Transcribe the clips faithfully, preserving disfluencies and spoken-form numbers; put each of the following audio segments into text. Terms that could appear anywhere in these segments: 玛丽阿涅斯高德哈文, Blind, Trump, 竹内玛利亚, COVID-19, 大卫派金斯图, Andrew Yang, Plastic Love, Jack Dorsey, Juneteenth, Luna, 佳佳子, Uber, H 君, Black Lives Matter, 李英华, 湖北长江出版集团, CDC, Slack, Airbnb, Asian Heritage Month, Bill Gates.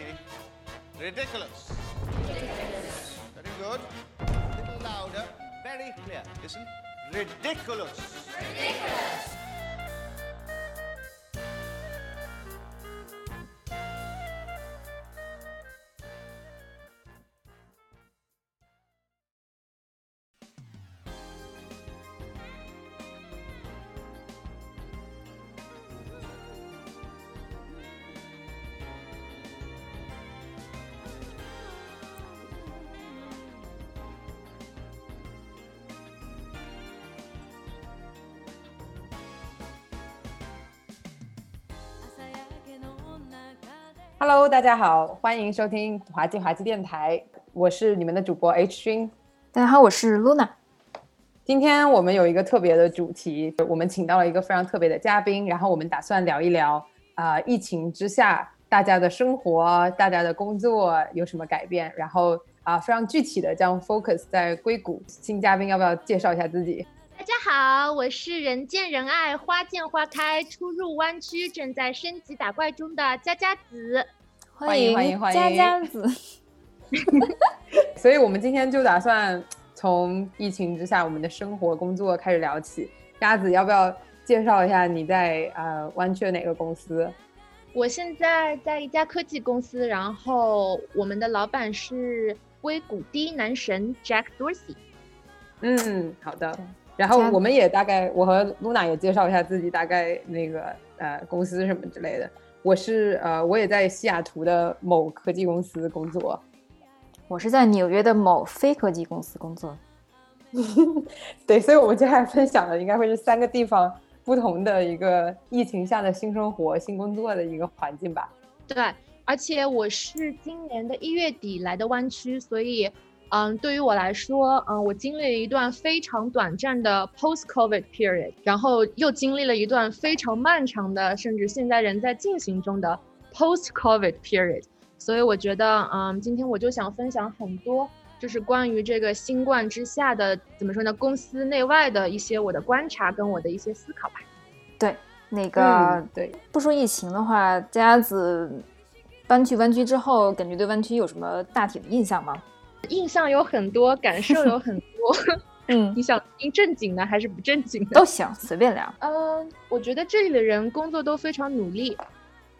me. Ridiculous. Ridiculous. Very good. A little louder. Very clear. Listen. Ridiculous. Ridiculous. Hello， 大家好，欢迎收听滑稽滑稽电台，我是你们的主播 H 君。大家好，我是 Luna。今天我们有一个特别的主题，我们请到了一个非常特别的嘉宾，然后我们打算聊一聊、呃、疫情之下大家的生活、大家的工作有什么改变，然后、呃、非常具体的将 focus 在硅谷。新嘉宾要不要介绍一下自己？大家好，我是人见人爱、花见花开、初入湾区、正在升级打怪中的佳佳子。欢迎欢迎欢迎佳佳子。所以我们今天就打算从疫情之下我们的生活工作开始聊起。佳子，要不要介绍一下你在、呃、湾区的哪个公司？我现在在一家科技公司，然后我们的老板是硅谷第一男神 Jack Dorsey。 嗯，好的。然后我们也大概，我和 Luna 也介绍一下自己，大概那个呃公司什么之类的。我是呃我也在西雅图的某科技公司工作。我是在纽约的某非科技公司工作。对，所以我们接下来分享的应该会是三个地方不同的一个疫情下的新生活、新工作的一个环境吧。对，而且我是今年的一月底来的湾区，所以。嗯，对于我来说，嗯，我经历了一段非常短暂的 post-COVID period， 然后又经历了一段非常漫长的，甚至现在人在进行中的 post-COVID period。所以我觉得，嗯，今天我就想分享很多，就是关于这个新冠之下的，怎么说呢，公司内外的一些我的观察跟我的一些思考吧。对，那个，嗯，对，不说疫情的话，佳子搬去湾区之后，感觉对湾区有什么大体的印象吗？印象有很多，感受有很多。嗯，你想听正经的还是不正经的？都行，随便聊。嗯、呃，我觉得这里的人工作都非常努力。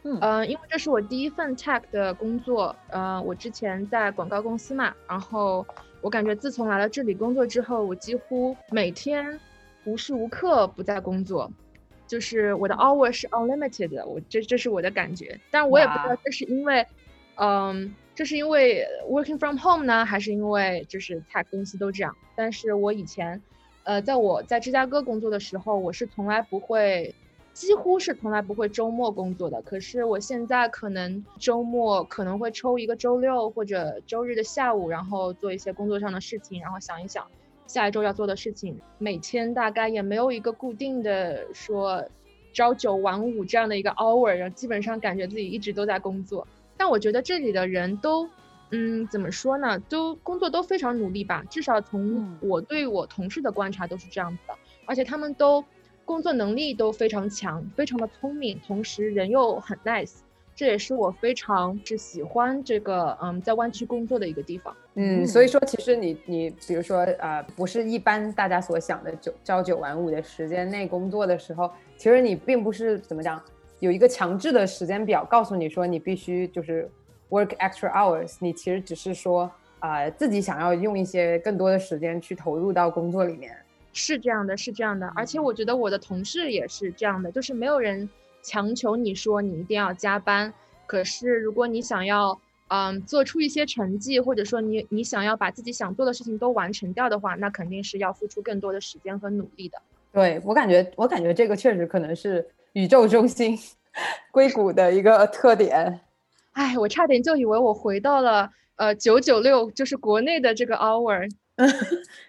嗯、呃、因为这是我第一份 tech 的工作。呃，我之前在广告公司嘛，然后我感觉自从来了这里工作之后，我几乎每天无时无刻不在工作，就是我的 hour 是 unlimited 的，我这这是我的感觉。但我也不知道这是因为，嗯。这是因为 working from home 呢，还是因为就是 tech 公司都这样？但是我以前，呃，在我在芝加哥工作的时候，我是从来不会，几乎是从来不会周末工作的。可是我现在可能周末可能会抽一个周六或者周日的下午，然后做一些工作上的事情，然后想一想下一周要做的事情。每天大概也没有一个固定的说朝九晚五这样的一个 hour， 然后基本上感觉自己一直都在工作。但我觉得这里的人都，嗯，怎么说呢，都工作都非常努力吧，至少从我对我同事的观察都是这样子的。而且他们都工作能力都非常强，非常的聪明，同时人又很 nice， 这也是我非常是喜欢这个嗯在湾区工作的一个地方。嗯，所以说其实你你比如说呃不是一般大家所想的九朝九晚五的时间内工作的时候，其实你并不是怎么讲。有一个强制的时间表告诉你说你必须就是 work extra hours， 你其实只是说、呃、自己想要用一些更多的时间去投入到工作里面。是这样的，是这样的。而且我觉得我的同事也是这样的，就是没有人强求你说你一定要加班，可是如果你想要、嗯、做出一些成绩，或者说 你, 你想要把自己想做的事情都完成掉的话，那肯定是要付出更多的时间和努力的。对，我感觉我感觉这个确实可能是宇宙中心硅谷的一个特点。哎，我差点就以为我回到了呃九九六，就是国内的这个 hour。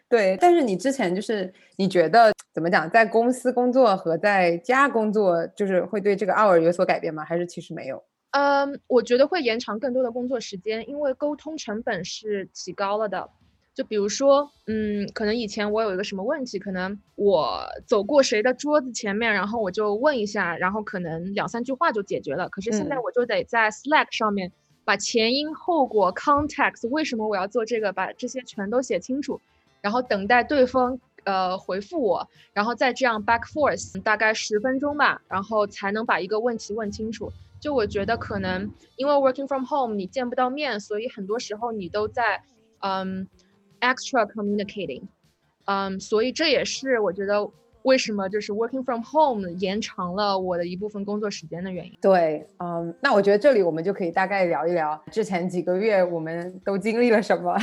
对，但是你之前就是你觉得怎么讲，在公司工作和在家工作就是会对这个 hour 有所改变吗？还是其实没有？嗯，我觉得会延长更多的工作时间，因为沟通成本是提高了的。就比如说，嗯，可能以前我有一个什么问题，可能我走过谁的桌子前面，然后我就问一下，然后可能两三句话就解决了。可是现在我就得在 Slack 上面把前因后果 context 为什么我要做这个把这些全都写清楚，然后等待对方呃回复我，然后再这样 back forth 大概十分钟吧，然后才能把一个问题问清楚。就我觉得可能因为 working from home 你见不到面，所以很多时候你都在嗯 extra communicating， 嗯，所以这也是我觉得为什么就是 working from home 延长了我的一部分工作时间的原因。对，嗯，那我觉得这里我们就可以大概聊一聊之前几个月我们都经历了什么。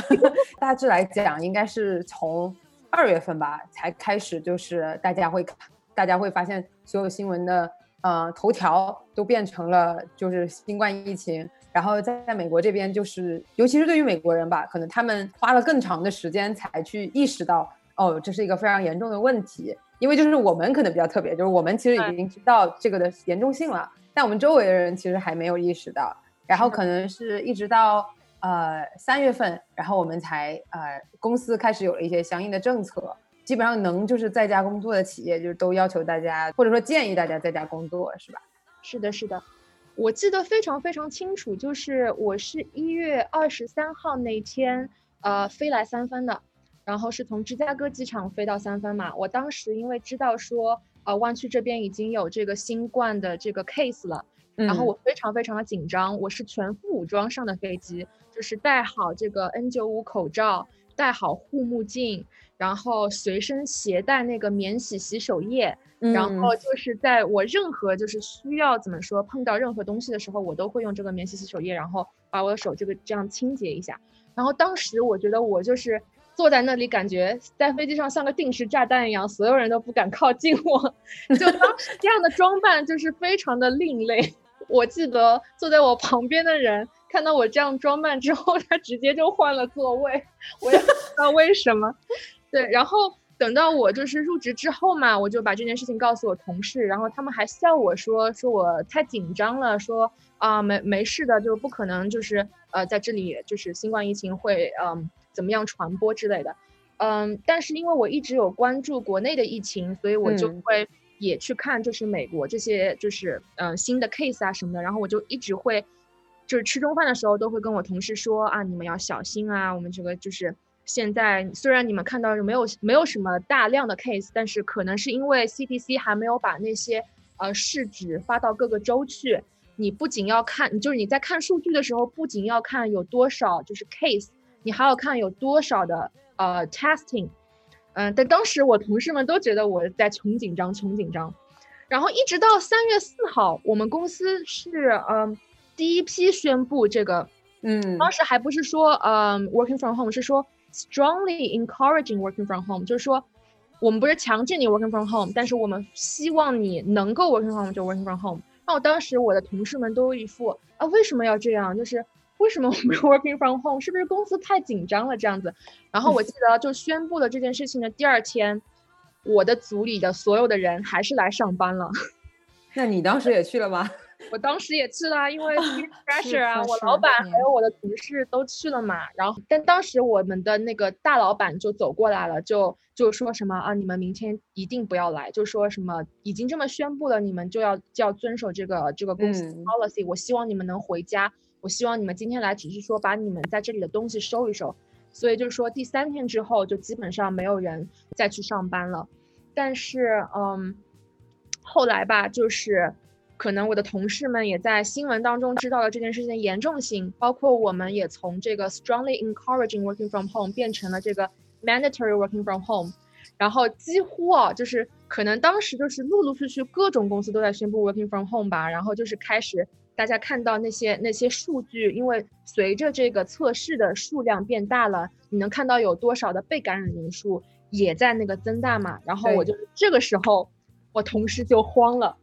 大致来讲，应该是从二月份吧才开始，就是大家会大家会发现所有新闻的呃头条都变成了就是新冠疫情。然后在美国这边，就是尤其是对于美国人吧，可能他们花了更长的时间才去意识到，哦，这是一个非常严重的问题。因为就是我们可能比较特别，就是我们其实已经知道这个的严重性了，但我们周围的人其实还没有意识到。然后可能是一直到呃三月份，然后我们才呃公司开始有了一些相应的政策，基本上能就是在家工作的企业就是都要求大家，或者说建议大家在家工作，是吧？是的，是的。我记得非常非常清楚，就是我是一月二十三号那天呃飞来三藩的。然后是从芝加哥机场飞到三藩嘛，我当时因为知道说，呃，湾区这边已经有这个新冠的这个 case 了，然后我非常非常的紧张，我是全副武装上的飞机，就是戴好这个 N 九十五 口罩，戴好护目镜，然后随身携带那个免洗洗手液，然后就是在我任何就是需要怎么说碰到任何东西的时候，我都会用这个免洗洗手液，然后把我的手这个这样清洁一下。然后当时我觉得我就是坐在那里感觉在飞机上像个定时炸弹一样，所有人都不敢靠近我，就当时这样的装扮就是非常的另类。我记得坐在我旁边的人看到我这样装扮之后，他直接就换了座位，我也不知道为什么。对，然后等到我就是入职之后嘛，我就把这件事情告诉我同事，然后他们还笑我说说我太紧张了，说啊、呃、没没事的，就不可能就是呃在这里就是新冠疫情会嗯、呃怎么样传播之类的。嗯，但是因为我一直有关注国内的疫情，所以我就会也去看就是美国这些就是嗯、呃、新的 case 啊什么的，然后我就一直会就是吃中饭的时候都会跟我同事说啊，你们要小心啊，我们这个就是现在虽然你们看到没有没有什么大量的 case， 但是可能是因为 C D C 还没有把那些呃市值发到各个州去，你不仅要看就是你在看数据的时候不仅要看有多少就是 case，你还要看有多少的呃 testing， 嗯、呃，但当时我同事们都觉得我在穷紧张，穷紧张。然后一直到三月四号，我们公司是嗯、呃、第一批宣布这个，嗯，当时还不是说嗯、呃、working from home， 是说 strongly encouraging working from home， 就是说我们不是强制你 working from home， 但是我们希望你能够 working from home 就 working from home。那我当时我的同事们都一副啊为什么要这样，就是。为什么我们 working from home， 是不是公司太紧张了这样子。然后我记得就宣布了这件事情的第二天，我的组里的所有的人还是来上班了。那你当时也去了吗？我当时也去了，因为 pressure 啊，我老板还有我的同事都去了嘛。然后但当时我们的那个大老板就走过来了，就就说什么啊，你们明天一定不要来，就说什么已经这么宣布了，你们就要就要遵守这个这个公司 policy，、嗯、我希望你们能回家。我希望你们今天来只是说把你们在这里的东西收一收，所以就是说第三天之后就基本上没有人再去上班了。但是嗯，后来吧，就是可能我的同事们也在新闻当中知道了这件事情的严重性，包括我们也从这个 strongly encouraging working from home 变成了这个 mandatory working from home， 然后几乎啊就是可能当时就是陆陆续续各种公司都在宣布 working from home 吧，然后就是开始大家看到那些那些数据，因为随着这个测试的数量变大了，你能看到有多少的被感染人数也在那个增大嘛。然后我就这个时候我同事就慌了，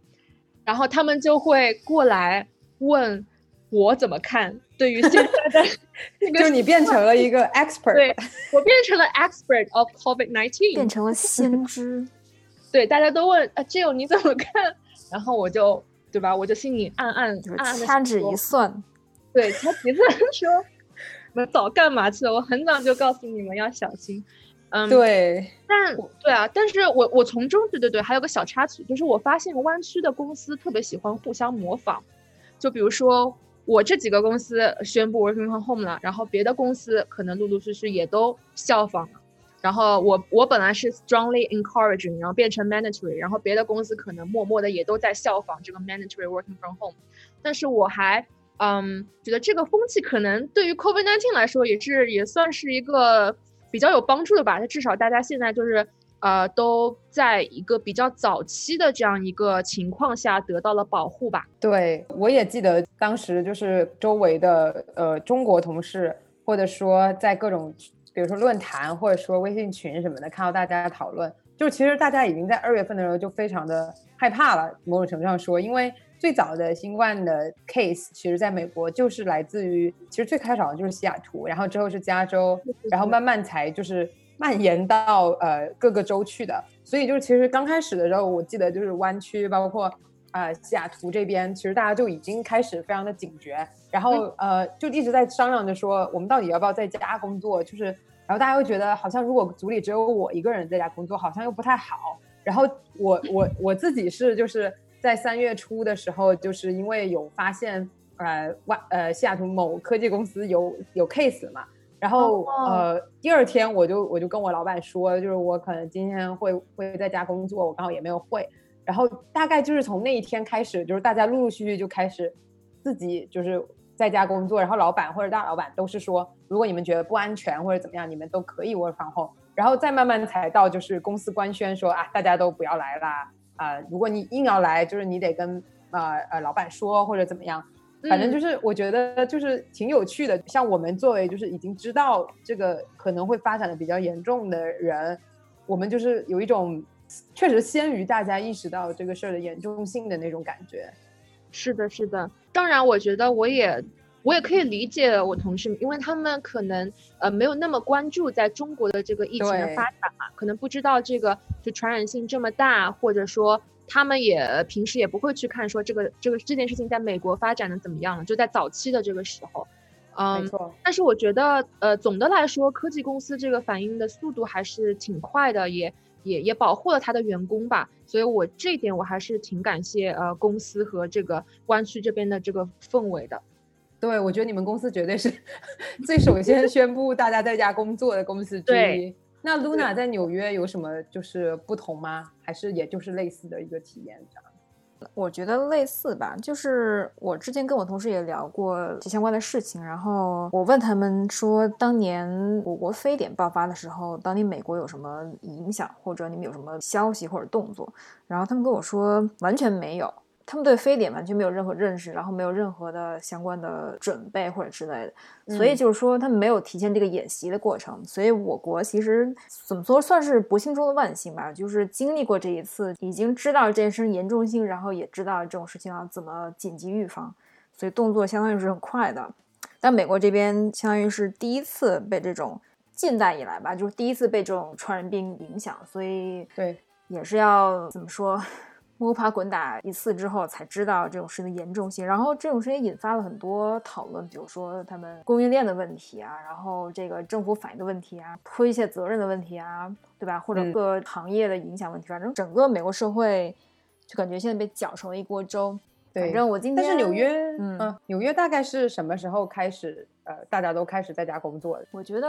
然后他们就会过来问我怎么看对于现在的那个就你变成了一个 expert， 对，我变成了 expert of COVID 十九， 变成了先知。对，大家都问啊 Jill 你怎么看，然后我就对吧？我就心里暗暗暗暗的掐指一算，对，掐指一算说，我们早干嘛去了？我很早就告诉你们要小心。嗯，对，但对啊，但是我我从中对对对，还有个小插曲，就是我发现湾区的公司特别喜欢互相模仿，就比如说我这几个公司宣布 working from home 了，然后别的公司可能陆陆续续也都效仿了。然后我我本来是 strongly encouraging， 然后变成 mandatory， 然后别的公司可能默默的也都在效仿这个 mandatory working from home。但是我还嗯觉得这个风气可能对于 COVID 十九 来说也是也算是一个比较有帮助的吧。至少大家现在就是呃都在一个比较早期的这样一个情况下得到了保护吧。对，我也记得当时就是周围的呃中国同事，或者说在各种比如说论坛或者说微信群什么的，看到大家讨论，就其实大家已经在二月份的时候就非常的害怕了，某种程度上说，因为最早的新冠的 case 其实在美国就是来自于，其实最开始好像就是西雅图，然后之后是加州，然后慢慢才就是蔓延到呃各个州去的。所以就是其实刚开始的时候，我记得就是湾区包括呃西雅图这边，其实大家就已经开始非常的警觉，然后呃就一直在商量着说我们到底要不要在家工作，就是然后大家又觉得好像如果组里只有我一个人在家工作好像又不太好。然后我我我自己是就是在三月初的时候，就是因为有发现呃呃西雅图某科技公司有有 case 嘛，然后、oh. 呃第二天我就我就跟我老板说，就是我可能今天会会在家工作，我刚好也没有会。然后大概就是从那一天开始，就是大家陆陆续续就开始自己就是在家工作，然后老板或者大老板都是说，如果你们觉得不安全或者怎么样，你们都可以 work from home。然后再慢慢才到就是公司官宣说啊，大家都不要来啦。呃，如果你硬要来，就是你得跟呃呃老板说或者怎么样，反正就是我觉得就是挺有趣的、嗯。像我们作为就是已经知道这个可能会发展的比较严重的人，我们就是有一种确实先于大家意识到这个事儿的严重性的那种感觉。是的，是的。当然，我觉得我也我也可以理解我同事，因为他们可能呃没有那么关注在中国的这个疫情的发展嘛，可能不知道这个就传染性这么大，或者说他们也平时也不会去看说这个这个这件事情在美国发展的怎么样了，就在早期的这个时候，嗯，没错。但是我觉得呃总的来说，科技公司这个反应的速度还是挺快的，也也也保护了他的员工吧，所以我这一点我还是挺感谢呃公司和这个湾区这边的这个氛围的。对，我觉得你们公司绝对是最首先宣布大家在家工作的公司之一。那 Luna 在纽约有什么就是不同吗？还是也就是类似的一个体验？我觉得类似吧，就是我之前跟我同事也聊过相关的事情，然后我问他们说，当年我国非典爆发的时候，当年美国有什么影响，或者你们有什么消息或者动作？然后他们跟我说完全没有。他们对非典完全没有任何认识，然后没有任何的相关的准备或者之类的，所以就是说他们没有提前这个演习的过程、嗯、所以我国其实怎么说算是不幸中的万幸吧，就是经历过这一次，已经知道这件事严重性，然后也知道这种事情要怎么紧急预防，所以动作相当于是很快的。但美国这边相当于是第一次被这种近代以来吧，就是第一次被这种传染病影响，所以对也是要怎么说摸爬滚打一次之后才知道这种事情的严重性，然后这种事情引发了很多讨论，比如说他们供应链的问题啊，然后这个政府反应的问题啊，推卸责任的问题啊，对吧？或者各行业的影响问题，反正整个美国社会就感觉现在被搅成了一锅粥。对，反正我今天但是纽约，嗯、啊，纽约大概是什么时候开始呃大家都开始在家工作的？我觉得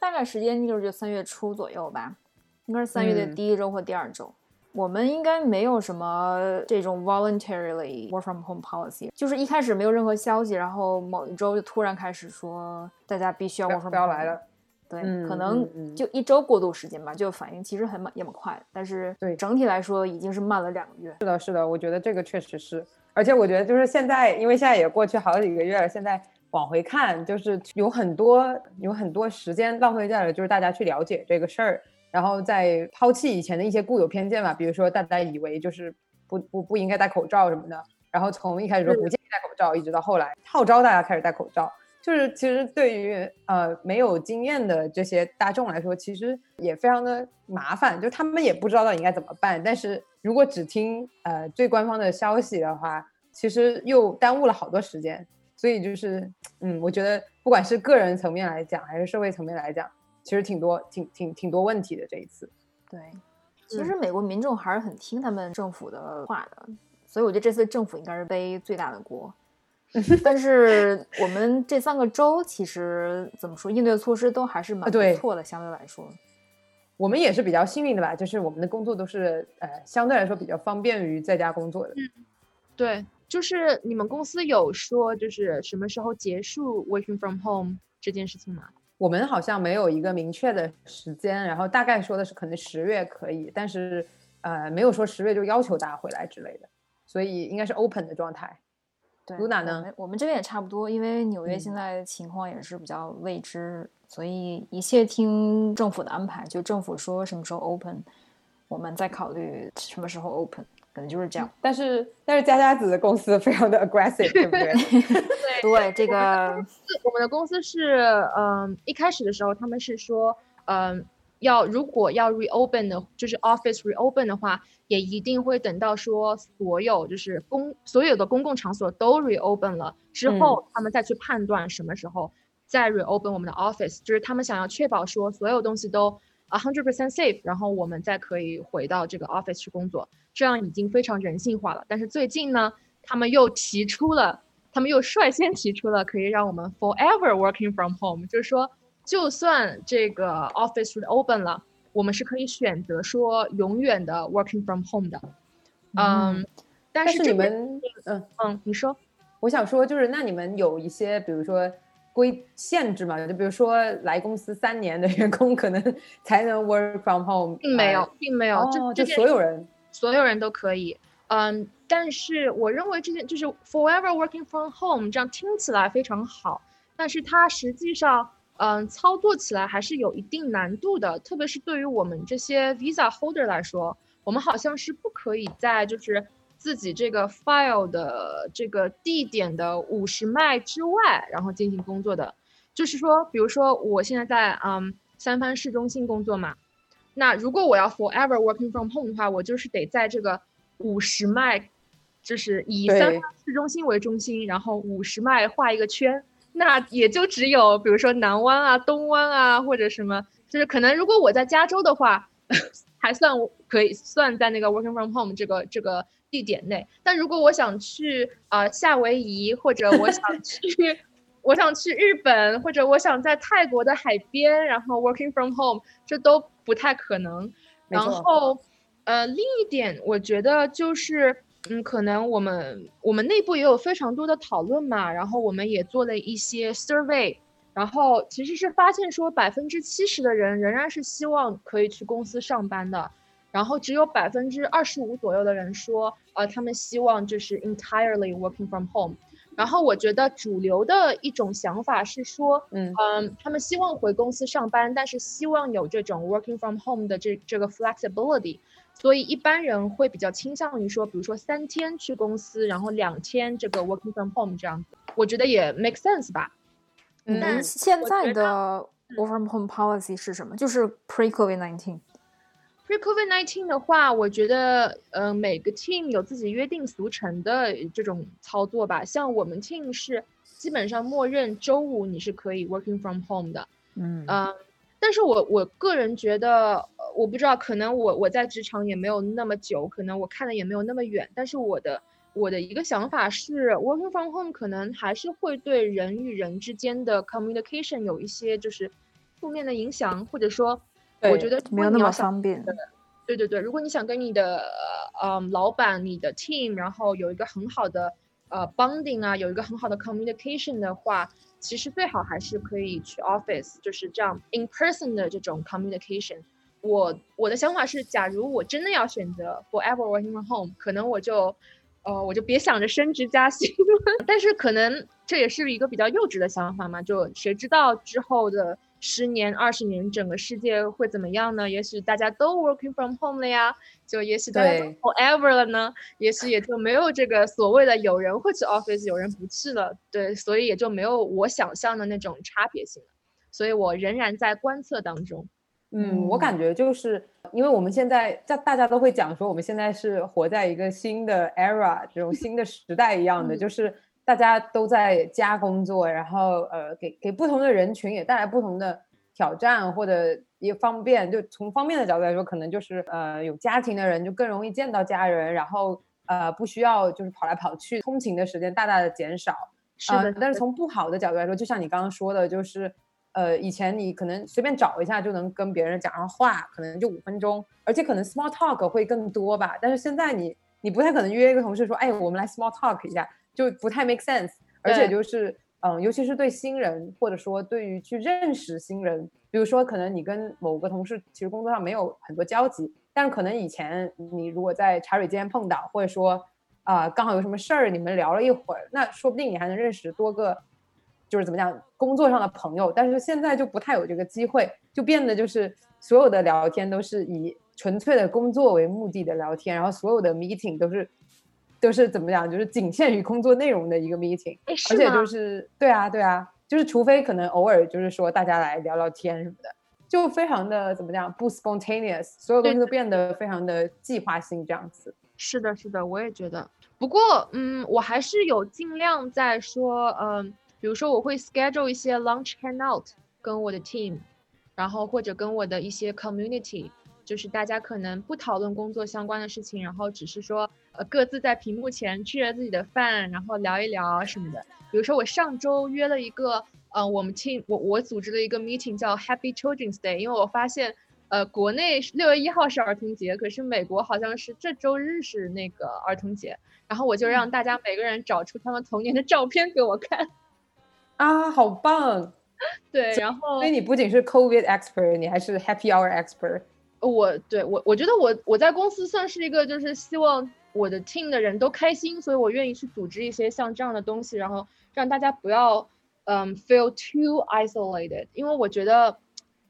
大概时间就是就三月初左右吧，应该是三月的第一周或第二周。嗯，我们应该没有什么这种 voluntarily work from home policy， 就是一开始没有任何消息，然后某一周就突然开始说大家必须要 work from home， 不要来了。对、嗯、可能就一周过渡时间吧、嗯、就反应其实很也蛮快，但是整体来说已经是慢了两个月。是的，是的，我觉得这个确实是，而且我觉得就是现在，因为现在也过去好几个月了，现在往回看就是有很多有很多时间浪费在了就是大家去了解这个事儿，然后再抛弃以前的一些固有偏见吧，比如说大家以为就是不不不应该戴口罩什么的，然后从一开始说不建议戴口罩，一直到后来号召大家开始戴口罩，就是其实对于呃没有经验的这些大众来说，其实也非常的麻烦，就他们也不知道到底应该怎么办，但是如果只听呃最官方的消息的话，其实又耽误了好多时间，所以就是嗯，我觉得不管是个人层面来讲，还是社会层面来讲，其实挺多挺挺挺多问题的这一次。对，其实美国民众还是很听他们政府的话的，所以我觉得这次政府应该是背最大的锅。但是我们这三个州其实怎么说，应对措施都还是蛮不错的，相对来说我们也是比较幸运的吧，就是我们的工作都是呃相对来说比较方便于在家工作的、嗯、对。就是你们公司有说就是什么时候结束 working from home 这件事情吗？我们好像没有一个明确的时间，然后大概说的是可能十月可以，但是呃没有说十月就要求大家回来之类的，所以应该是 open 的状态。对， Luna 呢？我们, 我们这边也差不多，因为纽约现在情况也是比较未知、嗯，所以一切听政府的安排，就政府说什么时候 open 我们再考虑什么时候 open， 可能就是这样。但是但是佳佳子的公司非常的 aggressive 对不对？ 对, 对这个我们的公司是嗯，一开始的时候他们是说嗯，要如果要 reopen 的就是 office reopen 的话，也一定会等到说所有就是公所有的公共场所都 reopen 了之后、嗯、他们再去判断什么时候再 reopen 我们的 office， 就是他们想要确保说所有东西都 百分之百 safe， 然后我们再可以回到这个 office 去工作，这样已经非常人性化了。但是最近呢，他们又提出了，他们又率先提出了可以让我们 forever working from home， 就是说就算这个 office reopen 了，我们是可以选择说永远的 working from home 的。嗯，但是你们嗯嗯，你说，我想说就是那你们有一些比如说规限制嘛，就比如说来公司三年的员工可能才能 work from home， 并没有，并没有，哦、就所有人，所有人都可以。嗯，但是我认为这件就是 forever working from home 这样听起来非常好，但是它实际上，嗯，操作起来还是有一定难度的，特别是对于我们这些 visa holder 来说，我们好像是不可以在就是自己这个 file 的这个地点的五十迈之外然后进行工作的。就是说比如说我现在在嗯三藩市中心工作嘛，那如果我要 forever working from home 的话，我就是得在这个五十迈，就是以三藩市中心为中心，然后五十迈画一个圈，那也就只有比如说南湾啊东湾啊或者什么，就是可能如果我在加州的话还算可以算在那个 working from home 这个这个地点内，但如果我想去呃夏威夷，或者我想去我想去日本，或者我想在泰国的海边然后 working from home， 这都不太可能。然后呃另一点我觉得就是嗯可能我们我们内部也有非常多的讨论嘛，然后我们也做了一些 survey， 然后其实是发现说百分之七十的人仍然是希望可以去公司上班的，然后只有百分之二十五左右的人说，呃，他们希望就是 entirely working from home。然后我觉得主流的一种想法是说，嗯、呃，他们希望回公司上班，但是希望有这种 working from home 的这这个 flexibility。所以一般人会比较倾向于说，比如说三天去公司，然后两天这个 working from home 这样子。我觉得也 make sense 吧。嗯，但现在的 work from home policy 是什么？就是 pre COVID 十九。pre-COVID 十九 的话，我觉得，呃，每个 team 有自己约定俗成的这种操作吧。像我们 team 是基本上默认周五你是可以 working from home 的，嗯，呃、但是我我个人觉得，我不知道，可能我我在职场也没有那么久，可能我看的也没有那么远，但是我的我的一个想法是 ，working from home 可能还是会对人与人之间的 communication 有一些就是负面的影响，或者说。我觉得没有那么方便。对对对，如果你想跟你的呃老板、你的 team， 然后有一个很好的呃 bonding 啊，有一个很好的 communication 的话，其实最好还是可以去 office， 就是这样 in person 的这种 communication。我我的想法是，假如我真的要选择 forever working from home， 可能我就呃我就别想着升职加薪了。但是可能这也是一个比较幼稚的想法嘛，就谁知道之后的。十年二十年整个世界会怎么样呢？也许大家都 working from home 了呀，就也许大家都 forever 了呢，也许也就没有这个所谓的有人会去 office 有人不去了，对，所以也就没有我想象的那种差别性了，所以我仍然在观测当中。嗯，我感觉就是因为我们现在大家都会讲说我们现在是活在一个新的 era 这种新的时代一样的、嗯、就是大家都在家工作，然后呃，给给不同的人群也带来不同的挑战或者也方便。就从方面的角度来说，可能就是呃，有家庭的人就更容易见到家人，然后呃，不需要就是跑来跑去，通勤的时间大大的减少。是的、呃、但是从不好的角度来说，就像你刚刚说的，就是呃，以前你可能随便找一下就能跟别人讲上话，可能就五分钟，而且可能 small talk 会更多吧。但是现在你你不太可能约一个同事说，哎，我们来 small talk 一下，就不太 make sense。而且就是，嗯、呃，尤其是对新人，或者说对于去认识新人，比如说可能你跟某个同事其实工作上没有很多交集，但是可能以前你如果在茶水间碰到，或者说啊、呃、刚好有什么事儿，你们聊了一会儿，那说不定你还能认识多个。就是怎么讲，工作上的朋友，但是现在就不太有这个机会，就变得就是所有的聊天都是以纯粹的工作为目的的聊天，然后所有的 meeting 都是都是怎么讲，就是仅限于工作内容的一个 meeting， 而且就是对啊对啊，就是除非可能偶尔就是说大家来聊聊天什么的，就非常的怎么讲不 spontaneous， 所有东西都变得非常的计划性这样子。是的，是的，我也觉得。不过，嗯，我还是有尽量在说，嗯。比如说我会 schedule 一些 lunch hangout 跟我的 team， 然后或者跟我的一些 community， 就是大家可能不讨论工作相关的事情，然后只是说呃各自在屏幕前吃着自己的饭，然后聊一聊什么的。比如说我上周约了一个呃我们 team 我我组织了一个 meeting 叫 Happy Children's Day， 因为我发现呃国内六月一号是儿童节，可是美国好像是这周日是那个儿童节，然后我就让大家每个人找出他们童年的照片给我看。啊，好棒！对，然后所以你不仅是 COVID expert， 你还是 Happy Hour expert。我对我，我觉得我我在公司算是一个，就是希望我的 team 的人都开心，所以我愿意去组织一些像这样的东西，然后让大家不要嗯、um, feel too isolated。因为我觉得，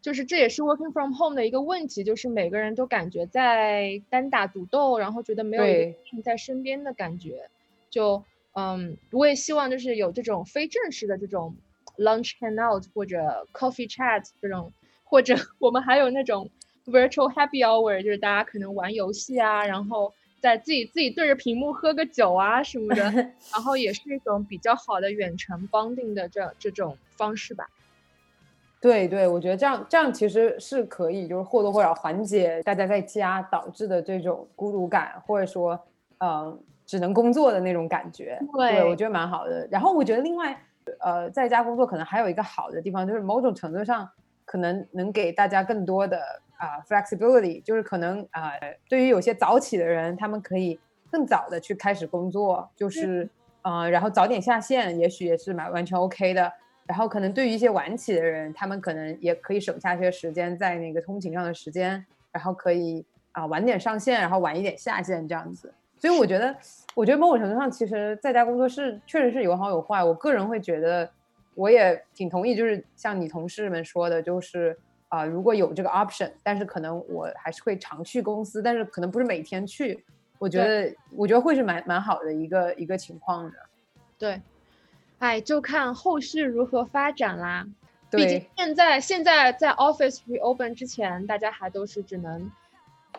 就是这也是 working from home 的一个问题，就是每个人都感觉在单打独斗，然后觉得没有一个 team 在身边的感觉，就。嗯，我也希望就是有这种非正式的这种 lunch hangout 或者 coffee chat 这种，或者我们还有那种 virtual happy hour， 就是大家可能玩游戏啊，然后在自己自己对着屏幕喝个酒啊什么的，然后也是一种比较好的远程 bonding 的这这种方式吧。对对，我觉得这样这样其实是可以，就是或多或少缓解大家在家导致的这种孤独感，或者说嗯。只能工作的那种感觉。 对， 对，我觉得蛮好的。然后我觉得另外呃，在家工作可能还有一个好的地方，就是某种程度上可能能给大家更多的、呃、flexibility， 就是可能、呃、对于有些早起的人，他们可以更早的去开始工作，就是、嗯呃、然后早点下线也许也是蛮完全 OK 的。然后可能对于一些晚起的人，他们可能也可以省下一些时间在那个通勤上的时间，然后可以、呃、晚点上线，然后晚一点下线这样子。所以我觉得我觉得某种程度上其实在家工作是确实是有好有坏。我个人会觉得我也挺同意，就是像你同事们说的，就是、呃、如果有这个 option， 但是可能我还是会常去公司，但是可能不是每天去，我觉得我觉得会是蛮蛮好的一个一个情况的。对，哎，就看后续如何发展啦。对，毕竟现在现在在 office reopen 之前，大家还都是只能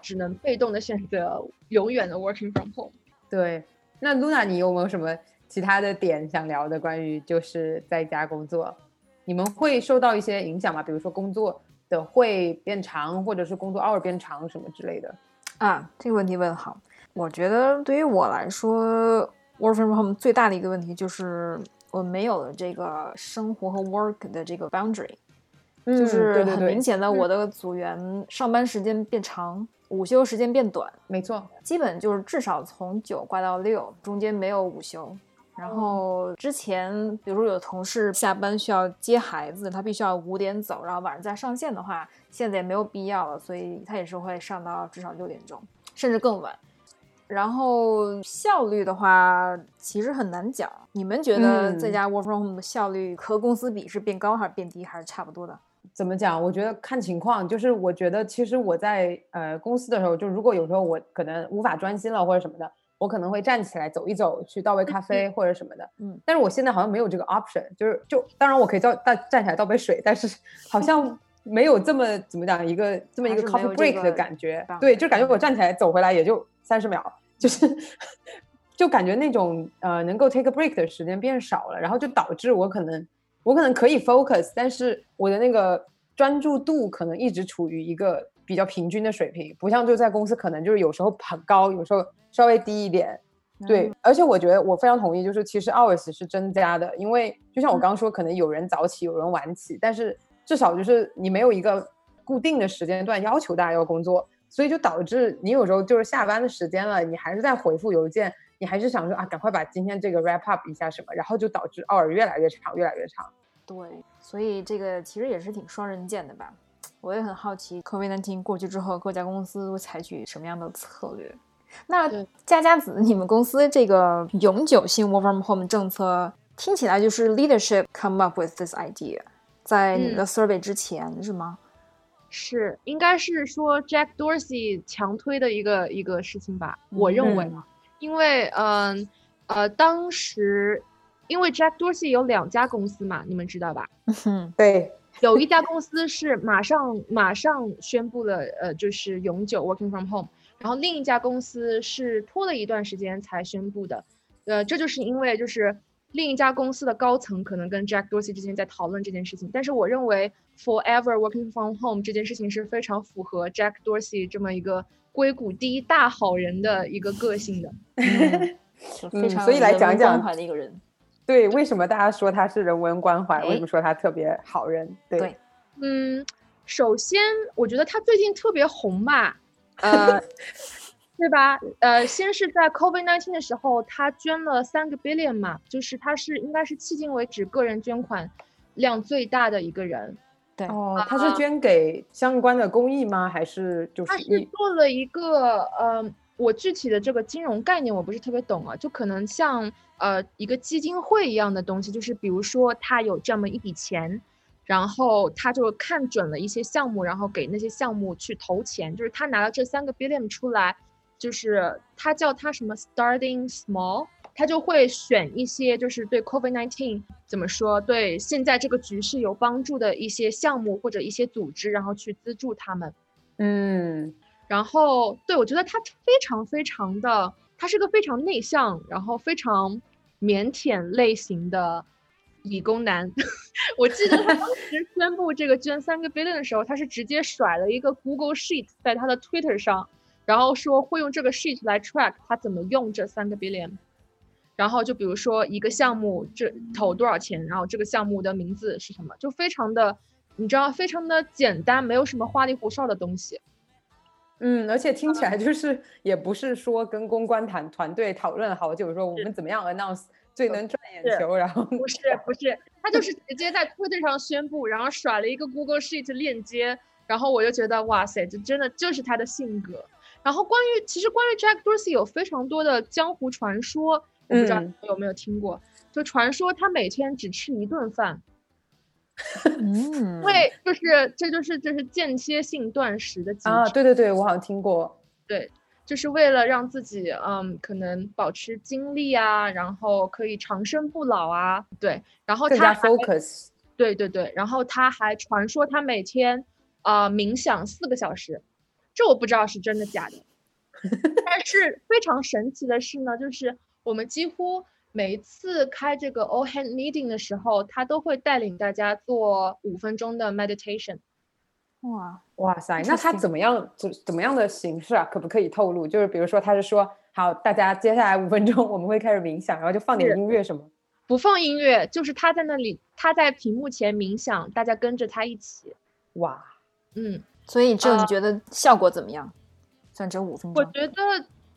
只能被动的选择永远的 working from home。 对，那 Luna 你有没有什么其他的点想聊的，关于就是在家工作你们会受到一些影响吗？比如说工作的会变长，或者是工作 hour 变长什么之类的啊？这个问题问好。我觉得对于我来说 work from home 最大的一个问题就是我没有了这个生活和 work 的这个 boundary， 就是很明显的我的组员上班时间变长、嗯嗯午休时间变短，没错，基本就是至少从九挂到六，中间没有午休。然后之前，比如说有同事下班需要接孩子，他必须要五点走，然后晚上再上线的话，现在也没有必要了，所以他也是会上到至少六点钟，甚至更晚。然后效率的话，其实很难讲。你们觉得在家 work from home 的效率和公司比是变高还是变低，还是差不多的？怎么讲，我觉得看情况。就是我觉得其实我在呃公司的时候，就如果有时候我可能无法专心了或者什么的，我可能会站起来走一走，去倒杯咖啡或者什么的。嗯，但是我现在好像没有这个 option， 就是就当然我可以倒站起来倒杯水，但是好像没有这么怎么讲一个这么一个 coffee break 的感觉、这个、对，就感觉我站起来走回来也就三十秒，就是就感觉那种呃能够 take a break 的时间变少了，然后就导致我可能我可能可以 focus， 但是我的那个专注度可能一直处于一个比较平均的水平，不像就在公司可能就是有时候很高，有时候稍微低一点，对，而且我觉得我非常同意，就是其实 hours 是增加的，因为就像我刚刚说，可能有人早起有人晚起，但是至少就是你没有一个固定的时间段要求大家要工作，所以就导致你有时候就是下班的时间了，你还是在回复邮件，你还是想说啊，赶快把今天这个 wrap up 一下什么，然后就导致 hour 越来越长越来越长。对，所以这个其实也是挺双刃剑的吧。我也很好奇 COVID 十九 过去之后各家公司会采取什么样的策略。那佳佳子，你们公司这个永久性 work from home 政策听起来就是 leadership come up with this idea 在你的 survey 之前、嗯、是吗？是，应该是说 Jack Dorsey 强推的一个一个事情吧，我认为、嗯、因为嗯 呃, 呃，当时因为 Jack Dorsey 有两家公司嘛，你们知道吧、嗯、对，有一家公司是马上马上宣布了呃，就是永久 working from home，然后另一家公司是拖了一段时间才宣布的，呃，这就是因为就是另一家公司的高层可能跟 Jack Dorsey 之前在讨论这件事情，但是我认为 forever working from home 这件事情是非常符合 Jack Dorsey 这么一个硅谷第一大好人的一个个性的，嗯，嗯，所以来讲讲的一个人，对，为什么大家说他是人文关怀，为什么说他特别好人？对，对，嗯，首先我觉得他最近特别红吧。呃，对吧？呃，先是在 COVID 十九 的时候，他捐了三个 billion 嘛，就是他是应该是迄今为止个人捐款量最大的一个人。对，哦，他是捐给相关的公益吗？还是就是他是做了一个呃，我具体的这个金融概念我不是特别懂啊，就可能像呃一个基金会一样的东西，就是比如说他有这么一笔钱。然后他就看准了一些项目，然后给那些项目去投钱，就是他拿了这三个 billion 出来，就是他叫他什么 starting small， 他就会选一些就是对 COVID 十九 怎么说，对现在这个局势有帮助的一些项目或者一些组织，然后去资助他们。嗯，然后对，我觉得他非常非常的，他是个非常内向，然后非常腼腆类型的理工男。我记得他当时宣布这个捐三个 billion 的时候，他是直接甩了一个 Google Sheet 在他的 Twitter 上，然后说会用这个 Sheet 来 track 他怎么用这三个 billion， 然后就比如说一个项目这投多少钱，然后这个项目的名字是什么，就非常的你知道非常的简单，没有什么花里胡哨的东西。嗯，而且听起来就是、嗯、也不是说跟公关团团队讨论好久说我们怎么样 announce最能赚眼球，然后不是不是，他就是直接在推特上宣布，然后甩了一个 Google Sheet 链接，然后我就觉得哇塞，这真的就是他的性格。然后关于其实关于 Jack Dorsey 有非常多的江湖传说，我不知道你有没有听过、嗯、就传说他每天只吃一顿饭，因为、嗯、就是这就是这、就是间歇性断食的啊，对对对，我好像听过，对。就是为了让自己嗯可能保持精力啊，然后可以长生不老啊，对，然后他 focus， 对对对，然后他还传说他每天啊、呃、冥想四个小时，这我不知道是真的假的，但是非常神奇的是呢，就是我们几乎每一次开这个 all hand meeting 的时候，他都会带领大家做五分钟的 meditation。哇哇塞，那他怎么样怎么样的形式啊，可不可以透露，就是比如说他是说好大家接下来五分钟我们会开始冥想，然后就放点音乐什么？不放音乐，就是他在那里，他在屏幕前冥想，大家跟着他一起。哇，嗯，所以就你觉得效果怎么样、呃、算这五分钟我觉得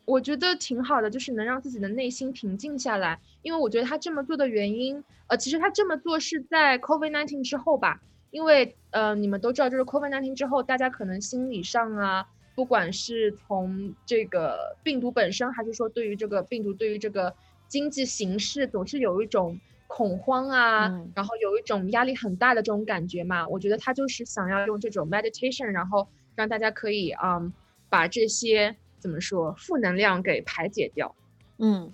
我觉得挺好的，就是能让自己的内心平静下来。因为我觉得他这么做的原因呃，其实他这么做是在 COVID 十九 之后吧，因为呃，你们都知道，就是 COVID 十九 之后，大家可能心理上啊，不管是从这个病毒本身，还是说对于这个病毒，对于这个经济形势，总是有一种恐慌啊、嗯，然后有一种压力很大的这种感觉嘛。我觉得他就是想要用这种 meditation， 然后让大家可以啊、嗯，把这些怎么说负能量给排解掉。嗯，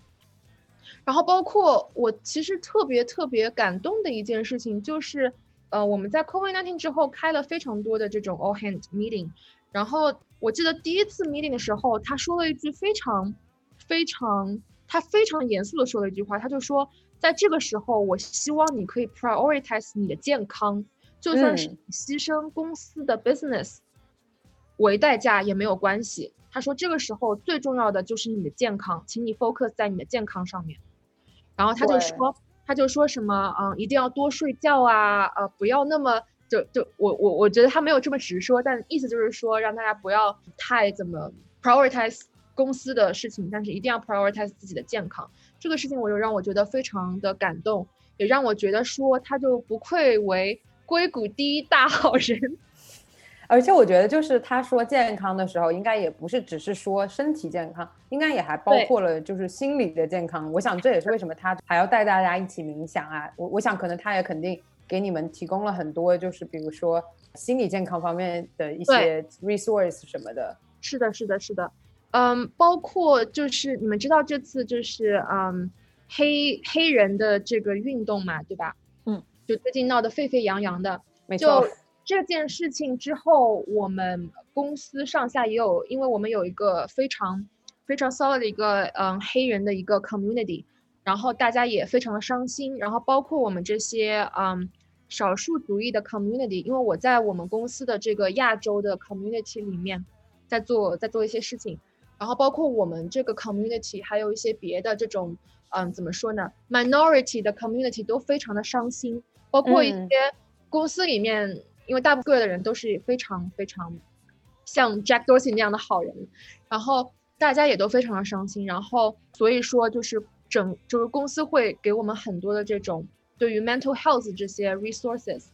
然后包括我其实特别特别感动的一件事情就是。呃，我们在 COVID 十九 之后开了非常多的这种 all hand meeting， 然后我记得第一次 meeting 的时候，他说了一句非常非常他非常严肃的说了一句话，他就说在这个时候我希望你可以 prioritize 你的健康，就算是牺牲公司的 business 为代价也没有关系、嗯、他说这个时候最重要的就是你的健康，请你 focus 在你的健康上面。然后他就说他就说什么嗯，一定要多睡觉啊，呃，不要那么就就我我我觉得他没有这么直说，但意思就是说让大家不要太怎么 prioritize 公司的事情，但是一定要 prioritize 自己的健康。这个事情我就让我觉得非常的感动，也让我觉得说他就不愧为硅谷第一大好人。而且我觉得就是他说健康的时候应该也不是只是说身体健康，应该也还包括了就是心理的健康。我想这也是为什么他还要带大家一起冥想啊，我我想可能他也肯定给你们提供了很多就是比如说心理健康方面的一些 resource 什么的。是的是的是的，嗯，包括就是你们知道这次就是嗯黑黑人的这个运动嘛，对吧？嗯，就最近闹得沸沸扬扬的，没错。就这件事情之后，我们公司上下也有，因为我们有一个非常非常 solid 的一个嗯黑人的一个 community， 然后大家也非常的伤心，然后包括我们这些嗯少数族裔的 community， 因为我在我们公司的这个亚洲的 community 里面在做在做一些事情，然后包括我们这个 community 还有一些别的这种嗯怎么说呢 minority 的 community 都非常的伤心，包括一些公司里面。嗯，因为大部分的人都是非常非常像 Jack Dorsey 那样的好人，然后大家也都非常的伤心，然后所以说就是整就是公司会给我们很多的这种对于 mental health 这些 resources，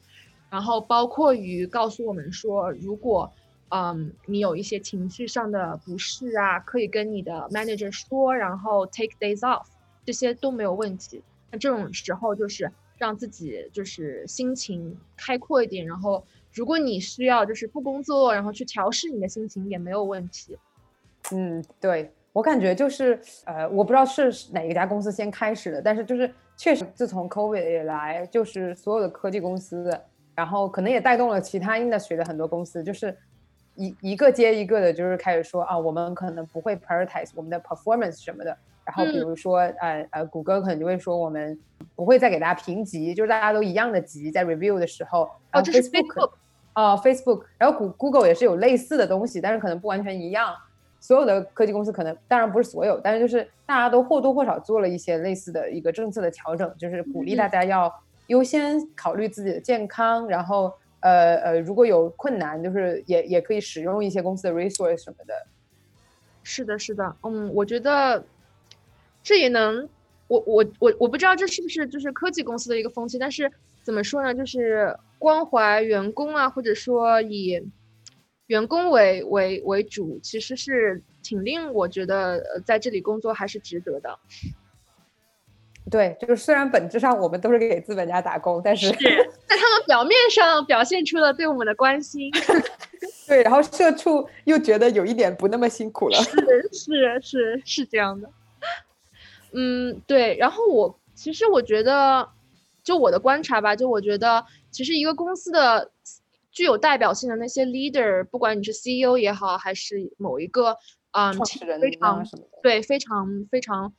然后包括于告诉我们说，如果嗯你有一些情绪上的不适啊，可以跟你的 manager 说，然后 take days off， 这些都没有问题。那这种时候就是让自己就是心情开阔一点，然后如果你需要就是不工作，然后去调试你的心情也没有问题。嗯，对，我感觉就是呃，我不知道是哪一家公司先开始的，但是就是确实自从 COVID 以来，就是所有的科技公司，然后可能也带动了其他 industry 的很多公司，就是一一个接一个的，就是开始说啊，我们可能不会 prioritize 我们的 performance 什么的。然后比如说、嗯、呃呃，谷歌可能就会说我们不会再给大家评级，就是大家都一样的级在 review 的时候。哦，这是 Facebook 啊、呃、Facebook， 然后 Google 也是有类似的东西，但是可能不完全一样。所有的科技公司可能当然不是所有，但是就是大家都或多或少做了一些类似的一个政策的调整，就是鼓励大家要优先考虑自己的健康，嗯、然后呃呃，如果有困难，就是也也可以使用一些公司的 resource 什么的。是的，是的，嗯，我觉得。这也能，我我我我不知道这是不是就是科技公司的一个风气，但是怎么说呢，就是关怀员工啊，或者说以员工为为为主，其实是挺令我觉得在这里工作还是值得的。对，就是虽然本质上我们都是给资本家打工，但是在他们表面上表现出了对我们的关心。对，然后社畜又觉得有一点不那么辛苦了。是是是是这样的。嗯，对，然后我其实我觉得就我的观察吧，就我觉得其实一个公司的具有代表性的那些 leader， 不管你是 C E O 也好，还是某一个嗯创始人非常什么的，对，非常非常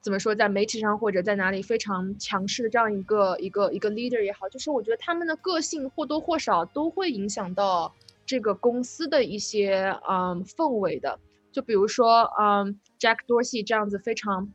怎么说，在媒体上或者在哪里非常强势的这样一个一个一个 leader 也好，就是我觉得他们的个性或多或少都会影响到这个公司的一些嗯氛围的。就比如说嗯 Jack Dorsey 这样子非常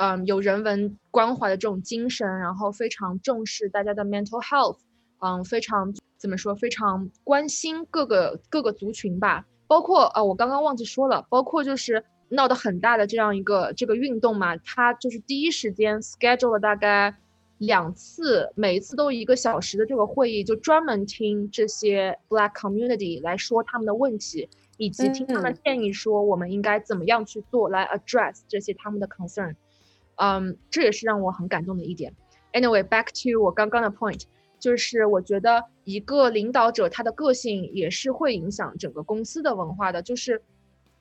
嗯，有人文关怀的这种精神，然后非常重视大家的 mental health， 嗯，非常怎么说，非常关心各个各个族群吧，包括呃，我刚刚忘记说了，包括就是闹得很大的这样一个这个运动嘛，它就是第一时间 schedule 了大概两次，每一次都一个小时的这个会议，就专门听这些 black community 来说他们的问题，以及听他们建议说我们应该怎么样去做来 address 这些他们的 concern。嗯，这也是让我很感动的一点。Anyway, back to 我刚刚的 point， 就是我觉得一个领导者他的个性也是会影响整个公司的文化的。就是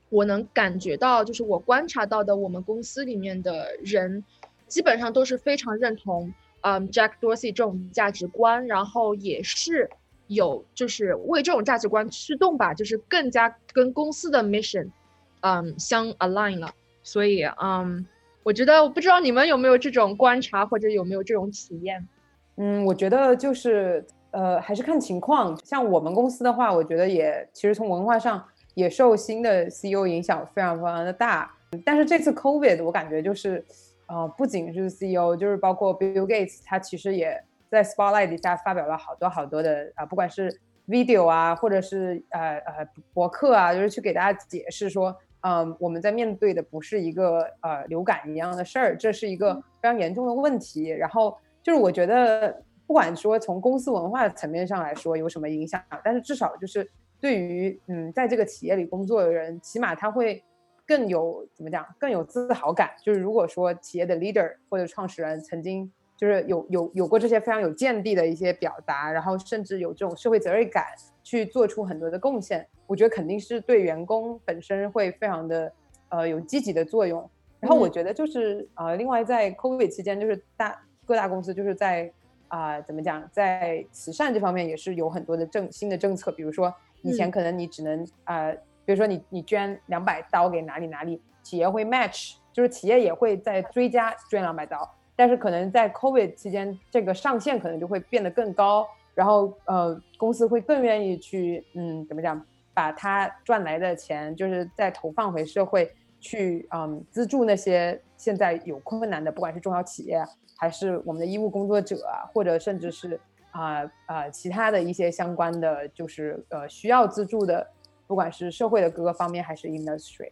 我能感觉到，就是我观察到的，我们公司里面的人基本上都是非常认同嗯 Jack Dorsey 这种价值观，然后也是有就是为这种价值观驱动吧，就是更加跟公司的 mission 嗯相 align 了。所以嗯。我觉得我不知道你们有没有这种观察或者有没有这种体验。嗯，我觉得就是呃，还是看情况。像我们公司的话，我觉得也其实从文化上也受新的 C E O 影响非常非常的大。但是这次 COVID 我感觉就是、呃、不仅是 C E O， 就是包括 Bill Gates 他其实也在 Spotlight 底下发表了好多好多的、呃、不管是 video 啊或者是、呃呃、博客啊，就是去给大家解释说嗯，我们在面对的不是一个呃流感一样的事儿，这是一个非常严重的问题。然后就是我觉得，不管说从公司文化层面上来说有什么影响，但是至少就是对于嗯，在这个企业里工作的人，起码他会更有怎么讲，更有自豪感。就是如果说企业的 leader 或者创始人曾经就是有有有过这些非常有见地的一些表达，然后甚至有这种社会责任感，去做出很多的贡献，我觉得肯定是对员工本身会非常的呃有积极的作用。然后我觉得就是、嗯、呃，另外在 COVID 期间，就是大各大公司就是在啊、呃、怎么讲，在慈善这方面也是有很多的政新的政策，比如说以前可能你只能啊、嗯呃，比如说你你捐两百刀给哪里哪里，企业会 match， 就是企业也会在追加捐两百刀，但是可能在 COVID 期间，这个上限可能就会变得更高。然后呃，公司会更愿意去嗯，怎么讲，把他赚来的钱就是再投放回社会去，嗯，资助那些现在有困难的，不管是中小企业还是我们的医务工作者，或者甚至是啊啊、呃呃、其他的一些相关的，就是呃需要资助的，不管是社会的各个方面还是 industry。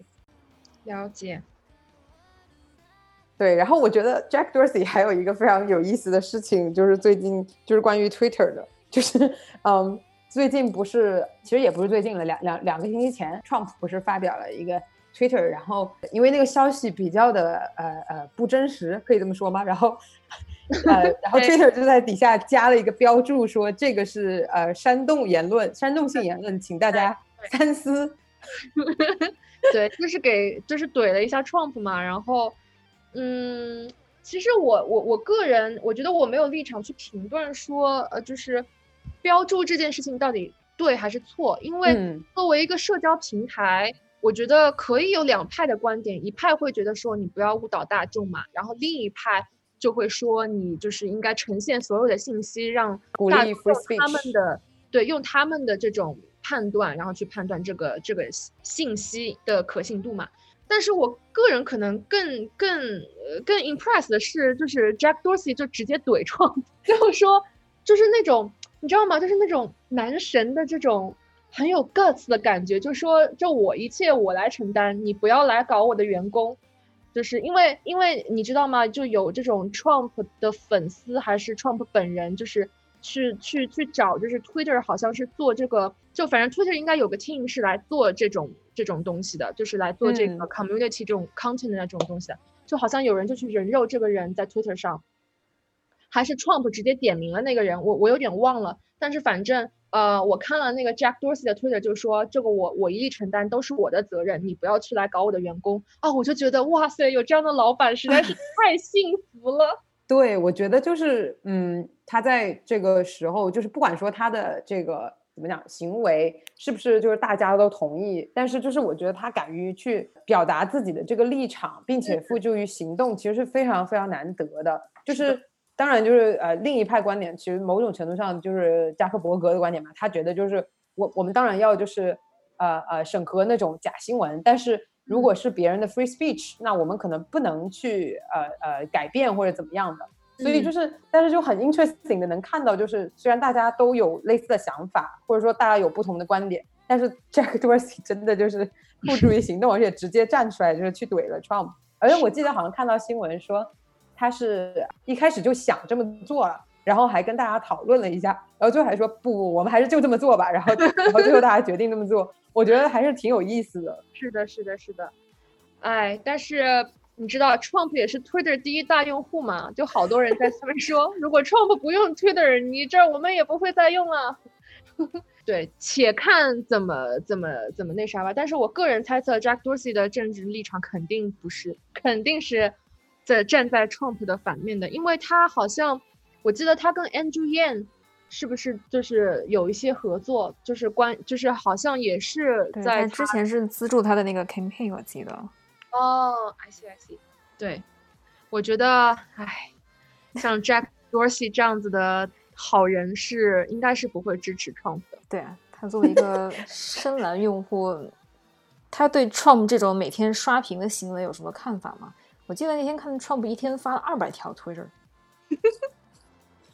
了解。对，然后我觉得 Jack Dorsey 还有一个非常有意思的事情，就是最近就是关于 Twitter 的。就是嗯，最近不是，其实也不是最近了，两两两个星期前 Trump 不是发表了一个 Twitter， 然后因为那个消息比较的呃呃不真实，可以这么说吗？然后呃然后 Twitter 就在底下加了一个标注说这个是呃煽动言论，煽动性言论，请大家三思。对，就是给就是怼了一下 Trump 嘛，然后嗯，其实我我我个人我觉得我没有立场去评论说呃就是标注这件事情到底对还是错，因为作为一个社交平台、嗯、我觉得可以有两派的观点，一派会觉得说你不要误导大众嘛，然后另一派就会说你就是应该呈现所有的信息，让大众用他们的对用他们的这种判断，然后去判断这个这个信息的可信度嘛。但是我个人可能更更更 impressed 的是，就是 Jack Dorsey 就直接怼Trump，就说就是那种。你知道吗？就是那种男神的这种很有 guts 的感觉，就说就我一切我来承担，你不要来搞我的员工。就是因为因为你知道吗？就有这种 Trump 的粉丝还是 Trump 本人，就是去去去找，就是 Twitter 好像是做这个，就反正 Twitter 应该有个 team 是来做这种这种东西的，就是来做这个 community 这种 content 的那种东西的、嗯。就好像有人就去人肉这个人在 Twitter 上。还是 Trump 直接点名了那个人，我我有点忘了，但是反正呃，我看了那个 Jack Dorsey 的 Twitter， 就说这个我我一力承担，都是我的责任，你不要去来搞我的员工啊、哦！我就觉得哇塞，有这样的老板实在是太幸福了。对，我觉得就是嗯，他在这个时候，就是不管说他的这个怎么讲行为是不是就是大家都同意，但是就是我觉得他敢于去表达自己的这个立场，并且付诸于行动，其实是非常非常难得的，就是。当然就是呃，另一派观点其实某种程度上就是扎克伯格的观点嘛，他觉得就是我我们当然要就是呃呃审核那种假新闻，但是如果是别人的 free speech， 那我们可能不能去呃呃改变或者怎么样的。所以就是，但是就很 interesting 的能看到，就是虽然大家都有类似的想法，或者说大家有不同的观点，但是 Jack Dorsey 真的就是付诸于行动，而且直接站出来就是去怼了 Trump。而且我记得好像看到新闻说。他是一开始就想这么做了，然后还跟大家讨论了一下，然后最后还说不，我们还是就这么做吧，然后然后最后大家决定这么做，我觉得还是挺有意思的。是的，是的，是的。哎，但是你知道 Trump 也是 Twitter 第一大用户嘛，就好多人在下面说，如果 Trump 不用 Twitter， 你这我们也不会再用了。对，且看怎么怎么怎么那啥吧。但是我个人猜测 Jack Dorsey 的政治立场肯定不是，肯定是。在站在 Trump 的反面的，因为他好像我记得他跟 Andrew Yang 是不是就是有一些合作，就是关就是好像也是在他之前是资助他的那个 campaign， 我记得哦 I see I see 对，我觉得哎，像 Jack Dorsey 这样子的好人是应该是不会支持 Trump 的。对，他作为一个深蓝用户他对 Trump 这种每天刷屏的行为有什么看法吗？我记得那天看 Trump 一天发了二百条 Twitter，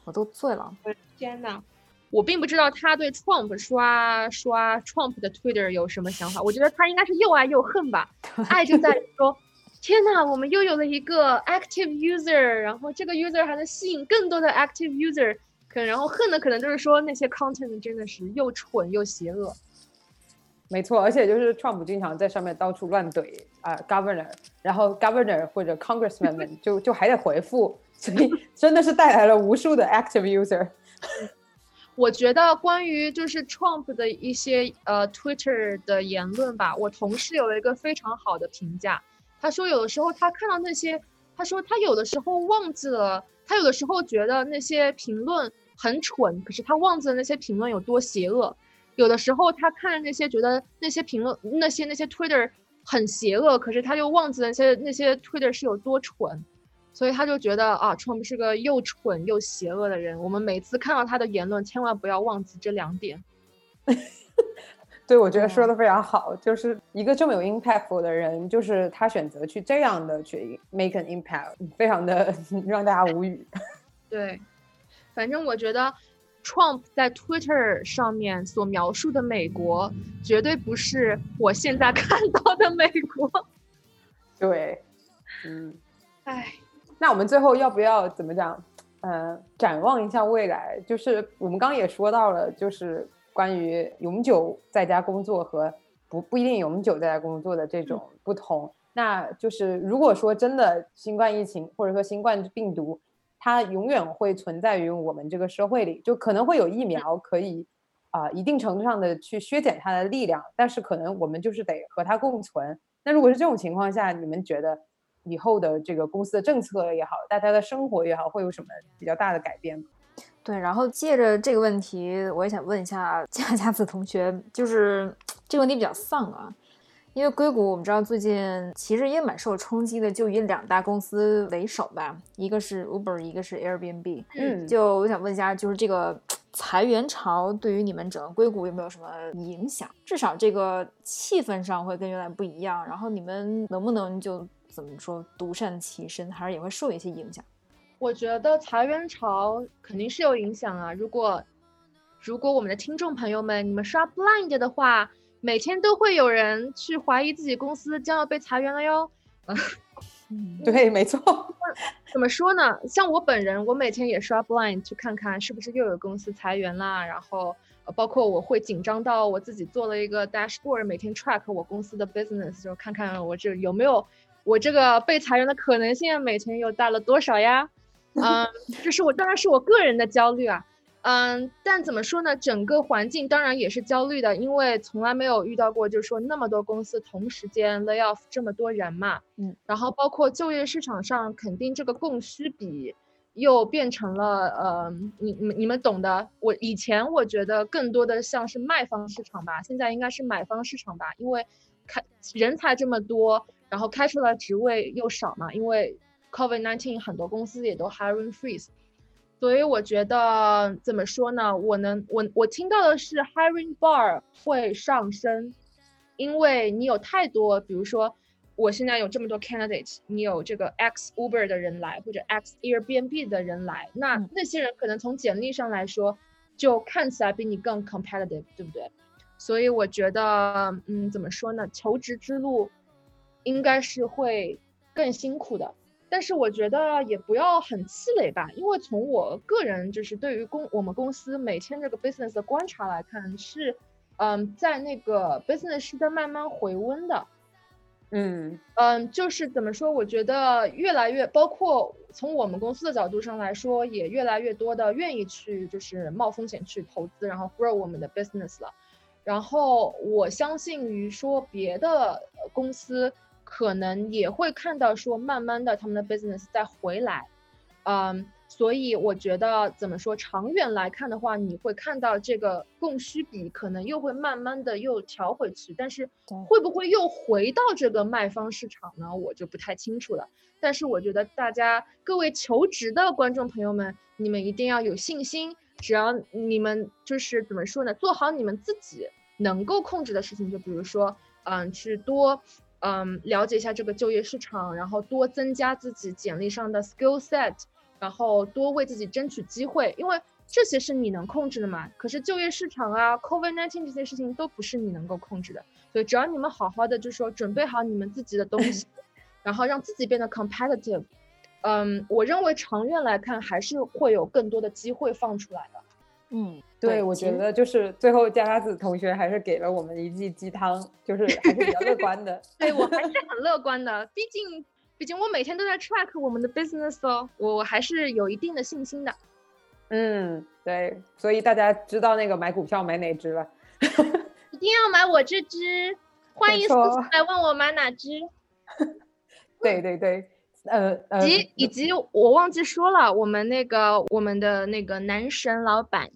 我都醉了。天哪！我并不知道他对 Trump 刷刷 Trump 的 Twitter 有什么想法。我觉得他应该是又爱又恨吧。爱就在于说，天哪，我们又有了一个 active user， 然后这个 user 还能吸引更多的 active user。可能然后恨的可能就是说那些 content 真的是又蠢又邪恶。没错，而且就是 Trump 经常在上面到处乱怼、呃、governor， 然后 governor 或者 congressman 们 就, 就还得回复，所以真的是带来了无数的 active user。 我觉得关于就是 Trump 的一些、呃、Twitter 的言论吧，我同事有了一个非常好的评价，他说有的时候他看到那些，他说他有的时候忘记了，他有的时候觉得那些评论很蠢，可是他忘记了那些评论有多邪恶。有的时候他看那些觉得那些评论那些那些 Twitter 很邪恶，可是他就忘记了那些那些 Twitter 是有多蠢，所以他就觉得啊 Trump 是个又蠢又邪恶的人。我们每次看到他的言论千万不要忘记这两点。对，我觉得说的非常好、嗯、就是一个这么有 impactful 的人，就是他选择去这样的去 make an impact， 非常的让大家无语。对，反正我觉得Trump 在 Twitter 上面所描述的美国绝对不是我现在看到的美国。对，嗯，哎，那我们最后要不要怎么讲，呃，展望一下未来，就是我们刚刚也说到了，就是关于永久在家工作和不不一定永久在家工作的这种不同、嗯、那就是如果说真的新冠疫情或者说新冠病毒它永远会存在于我们这个社会里，就可能会有疫苗可以、呃、一定程度上的去削减它的力量，但是可能我们就是得和它共存。那如果是这种情况下，你们觉得以后的这个公司的政策也好，大家的生活也好，会有什么比较大的改变吗？对，然后借着这个问题我也想问一下佳佳子同学，就是这个问题比较丧啊，因为硅谷我们知道最近其实也蛮受冲击的，就以两大公司为首吧，一个是 Uber， 一个是 Airbnb。 嗯，就我想问一下，就是这个裁员潮对于你们整个硅谷有没有什么影响？至少这个气氛上会跟原来不一样，然后你们能不能就怎么说独善其身，还是也会受一些影响？我觉得裁员潮肯定是有影响啊，如果如果我们的听众朋友们你们刷 Blind 的话，每天都会有人去怀疑自己公司将要被裁员了哟。对，没错。怎么说呢，像我本人我每天也刷 Blind 去看看是不是又有公司裁员啦，然后包括我会紧张到我自己做了一个 dashboard， 每天 track 我公司的 business， 就看看我这有没有我这个被裁员的可能性每天又大了多少呀。嗯，这是我当然是我个人的焦虑啊。嗯，但怎么说呢，整个环境当然也是焦虑的，因为从来没有遇到过就是说那么多公司同时间 lay off 这么多人嘛。嗯，然后包括就业市场上肯定这个供需比又变成了呃你你们懂的，我以前我觉得更多的像是卖方市场吧，现在应该是买方市场吧，因为开人才这么多，然后开出来职位又少嘛，因为 COVID 十九 很多公司也都 hiring freeze。所以我觉得怎么说呢，我能我我听到的是 hiring bar 会上升，因为你有太多，比如说我现在有这么多 candidate， 你有这个 X Uber 的人来，或者 X Airbnb 的人来，那那些人可能从简历上来说就看起来比你更 competitive， 对不对？所以我觉得嗯怎么说呢，求职之路应该是会更辛苦的。但是我觉得也不要很气馁吧，因为从我个人就是对于公我们公司每天这个 business 的观察来看是，嗯，在那个 business 是在慢慢回温的，嗯嗯，就是怎么说，我觉得越来越，包括从我们公司的角度上来说，也越来越多的愿意去就是冒风险去投资，然后 grow 我们的 business 了。然后我相信于说别的公司可能也会看到说慢慢的他们的 business 再回来，嗯，所以我觉得怎么说，长远来看的话，你会看到这个供需比可能又会慢慢的又调回去，但是会不会又回到这个卖方市场呢，我就不太清楚了。但是我觉得大家各位求职的观众朋友们，你们一定要有信心，只要你们就是怎么说呢，做好你们自己能够控制的事情，就比如说嗯，是多嗯了解一下这个就业市场，然后多增加自己简历上的 skill set， 然后多为自己争取机会，因为这些是你能控制的嘛。可是就业市场啊 COVID 十九 这些事情都不是你能够控制的，所以只要你们好好的就是说准备好你们自己的东西然后让自己变得 competitive， 嗯，我认为长远来看还是会有更多的机会放出来的。嗯，对，对我觉得就是最后佳佳子同学还是给了我们一剂鸡汤，就是还是比较乐观的。对，我还是很乐观的，毕竟毕竟我每天都在 track 我们的 business 哦，我还是有一定的信心的。嗯，对，所以大家知道那个买股票买哪只了？一定要买我这只，欢迎私信来问我买哪只。对对对。呃，呃及以及我忘记说了，我们那个我们的那个男神老板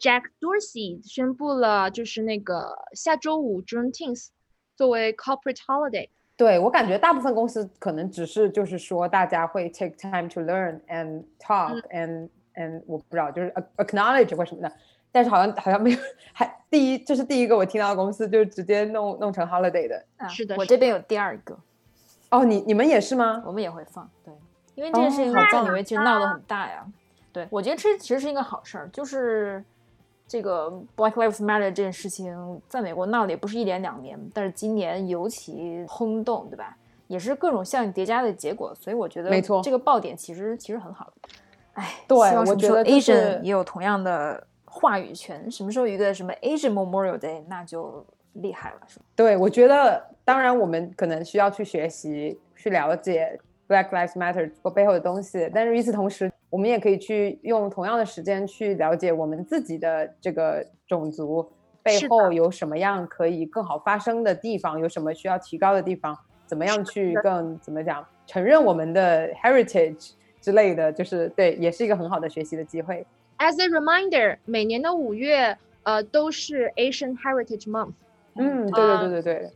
Jack Dorsey 宣布了，就是那个下周五 Juneteenth 作为 corporate holiday。 对，我感觉大部分公司可能只是就是说大家会 take time to learn and talk、嗯、and, and 我不知道就是 acknowledge 或什么的，但是好像好像没有，还第一这是第一个我听到的公司就直接弄弄成 holiday 的、啊、是的，我这边有第二个。哦，你你们也是吗？我们也会放。对，因为这件事情在纽约其实闹得很大呀、哦、对，我觉得这其实是一个好事儿，就是这个 Black Lives Matter 这件事情在美国闹的也不是一年两年，但是今年尤其轰动，对吧？也是各种效应叠加的结果，所以我觉得这个爆点其实其实很好的。哎，对，我觉得 Asian 也有同样的话语权，什么时候有一个什么 Asian Memorial Day 那就厉害了。对，我觉得当然我们可能需要去学习去了解 Black Lives Matter 背后的东西，但是与此同时我们也可以去用同样的时间去了解我们自己的这个种族背后有什么样可以更好发生的地方，有什么需要提高的地方，怎么样去更怎么讲承认我们的 heritage 之类的，就是对，也是一个很好的学习的机会。 As a reminder 每年的五月、呃、都是 Asian Heritage Month。 嗯，对对对对对、呃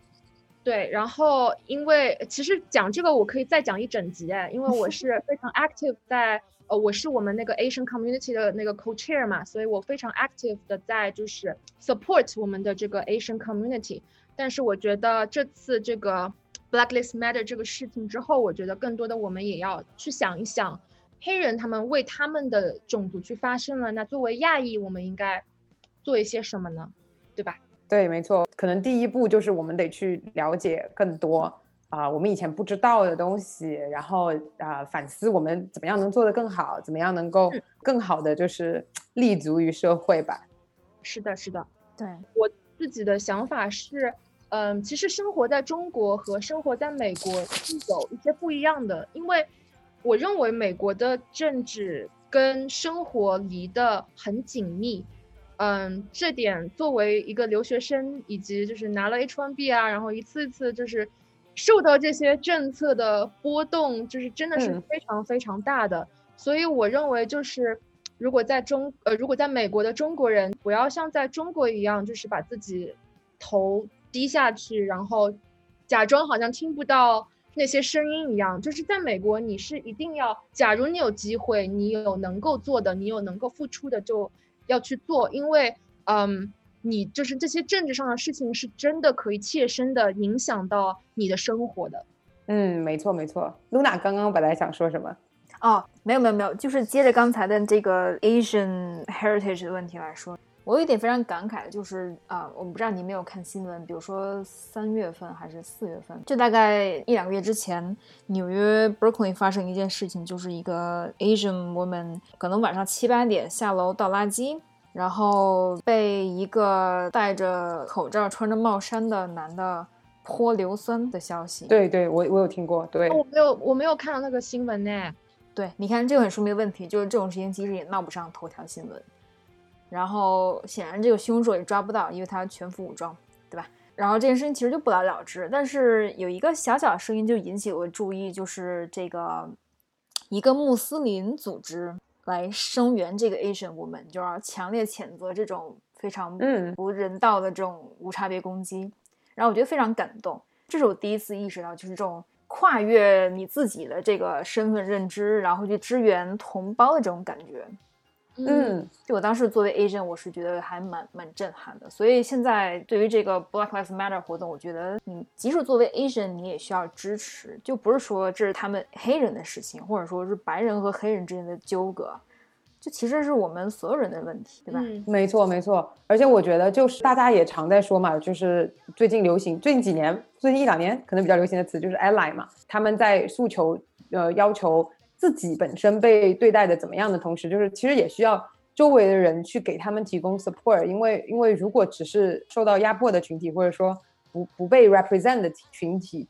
对，然后因为其实讲这个我可以再讲一整集，因为我是非常 active 在呃，我是我们那个 Asian community 的那个 co-chair 嘛，所以我非常 active 的在就是 support 我们的这个 Asian community。 但是我觉得这次这个 Black Lives Matter 这个事情之后，我觉得更多的我们也要去想一想黑人他们为他们的种族去发声了，那作为亚裔我们应该做一些什么呢，对吧？对，没错，可能第一步就是我们得去了解更多啊、呃，我们以前不知道的东西，然后啊、呃、反思我们怎么样能做得更好，怎么样能够更好的就是立足于社会吧。是的，是的，对，我自己的想法是，嗯、呃，其实生活在中国和生活在美国是有一些不一样的，因为我认为美国的政治跟生活离得很紧密。嗯，这点作为一个留学生以及就是拿了 H 一 B 啊，然后一次次就是受到这些政策的波动，就是真的是非常非常大的、嗯、所以我认为就是如果在中呃如果在美国的中国人不要像在中国一样就是把自己头低下去，然后假装好像听不到那些声音一样，就是在美国你是一定要，假如你有机会，你有能够做的，你有能够付出的就要去做，因为嗯，你就是这些政治上的事情是真的可以切身的影响到你的生活的。嗯，没错没错。 Luna 刚刚本来想说什么？哦，没有没有没有，就是接着刚才的这个 Asian Heritage 的问题来说，我有一点非常感慨的就是啊、呃，我不知道你没有看新闻，比如说三月份还是四月份，就大概一两个月之前，纽约 Brooklyn 发生一件事情，就是一个 Asian woman 可能晚上七八点下楼倒垃圾，然后被一个戴着口罩穿着帽衫的男的泼硫酸的消息。对对，我我有听过。对，我没有我没有看到那个新闻呢。对，你看这个很说明问题，就是这种事情其实也闹不上头条新闻，然后显然这个凶手也抓不到，因为他全副武装，对吧？然后这件事情其实就不了了之，但是有一个小小的声音就引起我注意，就是这个一个穆斯林组织来声援这个 Asian woman， 就要强烈谴责这种非常不人道的这种无差别攻击、嗯、然后我觉得非常感动，这是我第一次意识到就是这种跨越你自己的这个身份认知，然后去支援同胞的这种感觉。嗯，就我当时作为 agent 我是觉得还蛮蛮震撼的，所以现在对于这个 Black Lives Matter 活动，我觉得你即使作为 agent 你也需要支持，就不是说这是他们黑人的事情，或者说是白人和黑人之间的纠葛，就其实是我们所有人的问题，对吧？嗯，没错没错。而且我觉得就是大家也常在说嘛，就是最近流行最近几年最近一两年可能比较流行的词就是 ally 嘛，他们在诉求呃要求自己本身被对待的怎么样的同时，就是其实也需要周围的人去给他们提供 support， 因为因为如果只是受到压迫的群体，或者说不不被 represent 的群体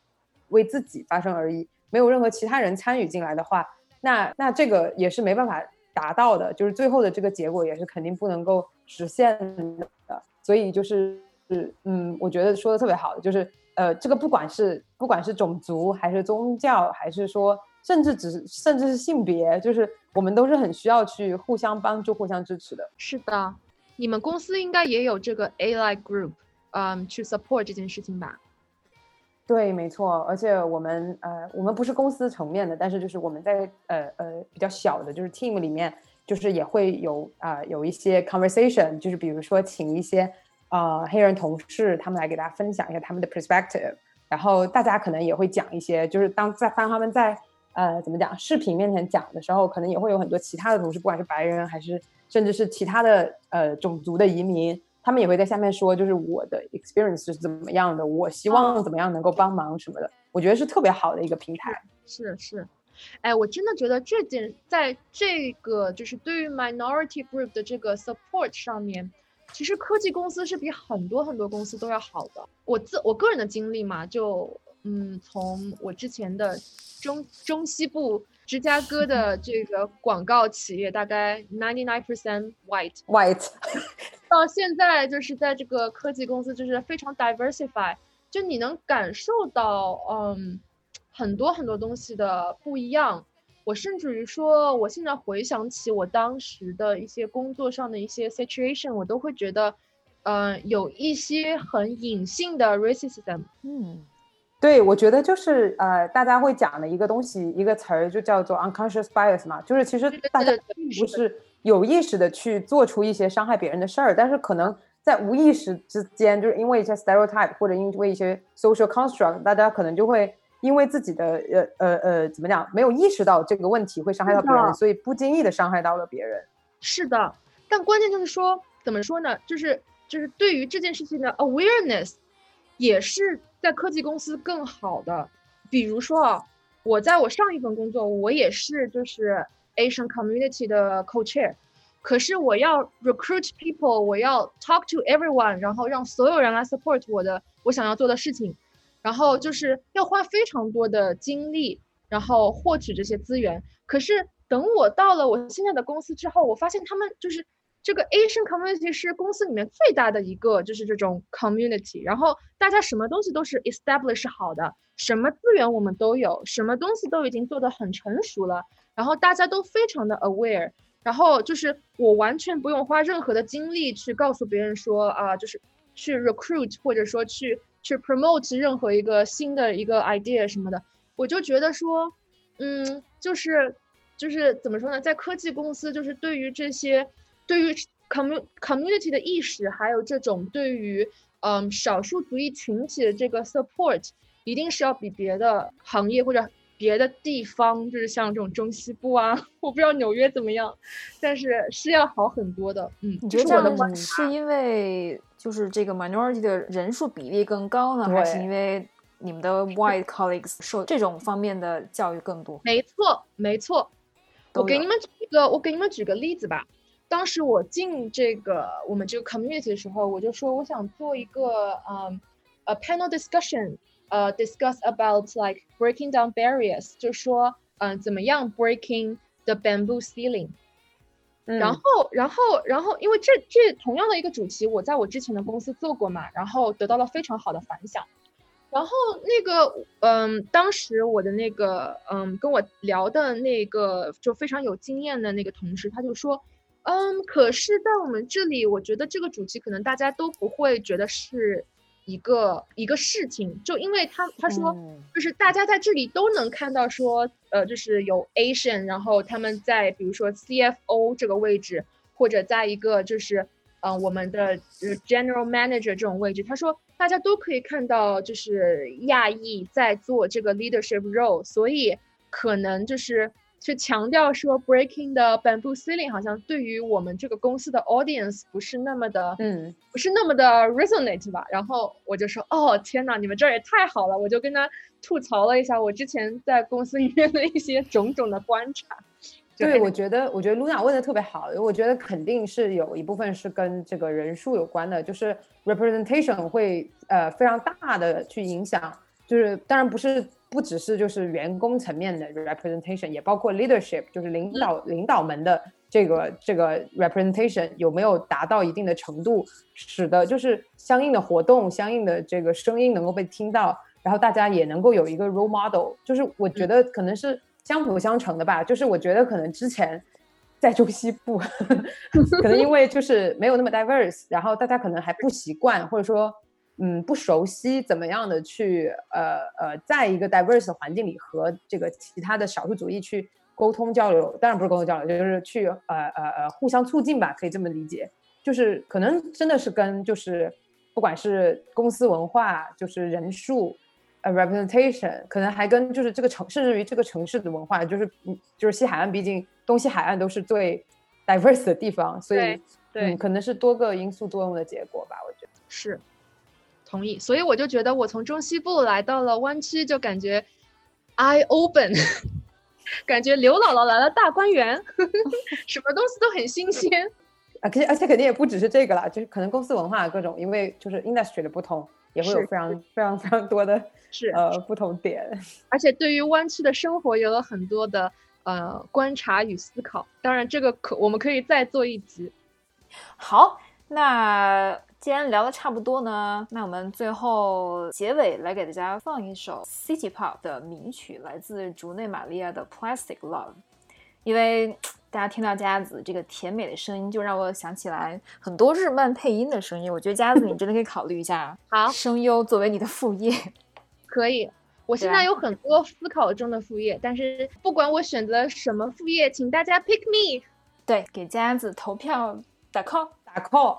为自己发声而已，没有任何其他人参与进来的话，那那这个也是没办法达到的，就是最后的这个结果也是肯定不能够实现的。所以就是嗯，我觉得说的特别好，就是呃，这个不管是不管是种族还是宗教，还是说甚至只甚至是性别，就是我们都是很需要去互相帮助互相支持的。是的，你们公司应该也有这个 ally group， 嗯，去 support 这件事情吧？对，没错。而且我们呃，我们不是公司层面的，但是就是我们在呃呃比较小的，就是 team 里面，就是也会有啊、呃、有一些 conversation， 就是比如说请一些啊、呃、黑人同事他们来给大家分享一下他们的 perspective， 然后大家可能也会讲一些，就是当在当他们在呃怎么讲视频面前讲的时候，可能也会有很多其他的同事，不管是白人还是甚至是其他的呃种族的移民。他们也会在下面说，就是我的 experience 是怎么样的，我希望怎么样能够帮忙什么的，我觉得是特别好的一个平台。是是，哎，我真的觉得这件在这个就是对于 minority group 的这个 support 上面，其实科技公司是比很多很多公司都要好的。我自我个人的经历嘛，就嗯，从我之前的中中西部芝加哥的这个广告企业，大概 ninety-nine percent white white。到现在就是在这个科技公司就是非常 diversify， 就你能感受到嗯很多很多东西的不一样。我甚至于说我现在回想起我当时的一些工作上的一些 situation， 我都会觉得嗯、呃、有一些很隐性的 racism。 嗯，对，我觉得就是呃大家会讲的一个东西一个词儿就叫做 unconscious bias 嘛，就是其实大家并不是有意识的去做出一些伤害别人的事儿，但是可能在无意识之间，就是因为一些 stereotype 或者因为一些 social construct， 大家可能就会因为自己的呃呃呃怎么讲，没有意识到这个问题会伤害到别人，所以不经意的伤害到了别人。是的，但关键就是说怎么说呢，就是就是对于这件事情的 awareness 也是在科技公司更好的。比如说啊，我在我上一份工作，我也是就是Asian community 的 co-chair， 可是我要 recruit people， 我要 talk to everyone， 然后让所有人来 support 我的我想要做的事情，然后就是要花非常多的精力，然后获取这些资源。可是等我到了我现在的公司之后，我发现他们就是这个 Asian community 是公司里面最大的一个就是这种 community， 然后大家什么东西都是 establish 好的，什么资源我们都有，什么东西都已经做得很成熟了，然后大家都非常的 aware， 然后就是我完全不用花任何的精力去告诉别人说啊、呃，就是去 recruit 或者说去去 promote 任何一个新的一个 idea 什么的。我就觉得说嗯，就是就是怎么说呢，在科技公司就是对于这些对于 community 的意识，还有这种对于嗯少数族裔群体的这个 support， 一定是要比别的行业或者别的地方，就是像这种中西部啊，我不知道纽约怎么样，但是是要好很多的。嗯，你觉得这样是因为就是这个 minority 的人数比例更高呢，还是因为你们的 white colleagues 受这种方面的教育更多？没错，没错。我给你们举一个，我给你们举个例子吧。当时我进这个我们这个 community 的时候，我就说我想做一个嗯呃、um, panel discussion。呃、uh, ，discuss about like breaking down barriers， 就说，嗯、呃，怎么样 breaking the bamboo ceiling，嗯、然后，然后，然后，因为这这同样的一个主题，我在我之前的公司做过嘛，然后得到了非常好的反响。然后那个，嗯，当时我的那个，嗯，跟我聊的那个就非常有经验的那个同事，他就说，嗯，可是在我们这里，我觉得这个主题可能大家都不会觉得是一个一个事情，就因为他他说就是大家在这里都能看到说呃就是有 Asian， 然后他们在比如说 C F O 这个位置，或者在一个就是呃我们的 General Manager 这种位置，他说大家都可以看到就是亚裔在做这个 leadership role， 所以可能就是去强调说 breaking the bamboo ceiling 好像对于我们这个公司的 audience 不是那么的、嗯、不是那么的 resonate 吧。然后我就说哦天哪，你们这也太好了，我就跟他吐槽了一下我之前在公司里面的一些种种的观察。对，我觉得我觉得 Luna 问的特别好，我觉得肯定是有一部分是跟这个人数有关的，就是 representation 会、呃、非常大的去影响，就是当然不是不只是就是员工层面的 representation， 也包括 leadership， 就是领导领导们的这个这个 representation 有没有达到一定的程度，使得就是相应的活动相应的这个声音能够被听到，然后大家也能够有一个 role model， 就是我觉得可能是相辅相成的吧。就是我觉得可能之前在中西部可能因为就是没有那么 diverse， 然后大家可能还不习惯，或者说嗯，不熟悉怎么样的去呃呃，在一个 diverse 的环境里和这个其他的少数族裔去沟通交流，当然不是沟通交流，就是去呃呃呃互相促进吧，可以这么理解。就是可能真的是跟就是不管是公司文化，就是人数，呃 representation， 可能还跟就是这个城，甚至于这个城市的文化，就是就是西海岸，毕竟东西海岸都是最 diverse 的地方，所以对、嗯，可能是多个因素作用的结果吧，我觉得是。同意，所以我就觉得我从中西部来到了湾区，就感觉 eye open， 感觉刘姥姥来了大观园，什么东西都很新鲜。而且而且肯定也不只是这个啦，就是可能公司文化各种，因为就是 industry 的不同，也会有非常非常非常多的是呃不同点。而且对于湾区的生活有了很多的呃观察与思考。当然，这个可我们可以再做一集。好，那。既然聊得差不多呢，那我们最后结尾来给大家放一首 City Pop 的名曲，来自竹内玛利亚的 Plastic Love。 因为大家听到佳子这个甜美的声音，就让我想起来很多日漫配音的声音，我觉得佳子你真的可以考虑一下好声优作为你的副业。可以，我现在有很多思考中的副业，但是不管我选择什么副业，请大家 pick me。 对，给佳子投票打 call 打 call。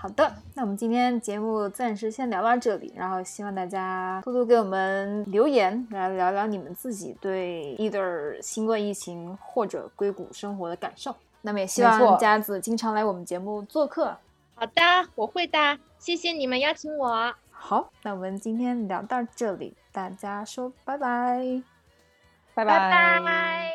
好的，那我们今天节目暂时先聊到这里，然后希望大家多多给我们留言，来聊聊你们自己对 either 新冠疫情或者硅谷生活的感受。那么也希望佳子经常来我们节目做客。好的，我会的，谢谢你们邀请我。好，那我们今天聊到这里，大家说拜拜。拜拜拜拜。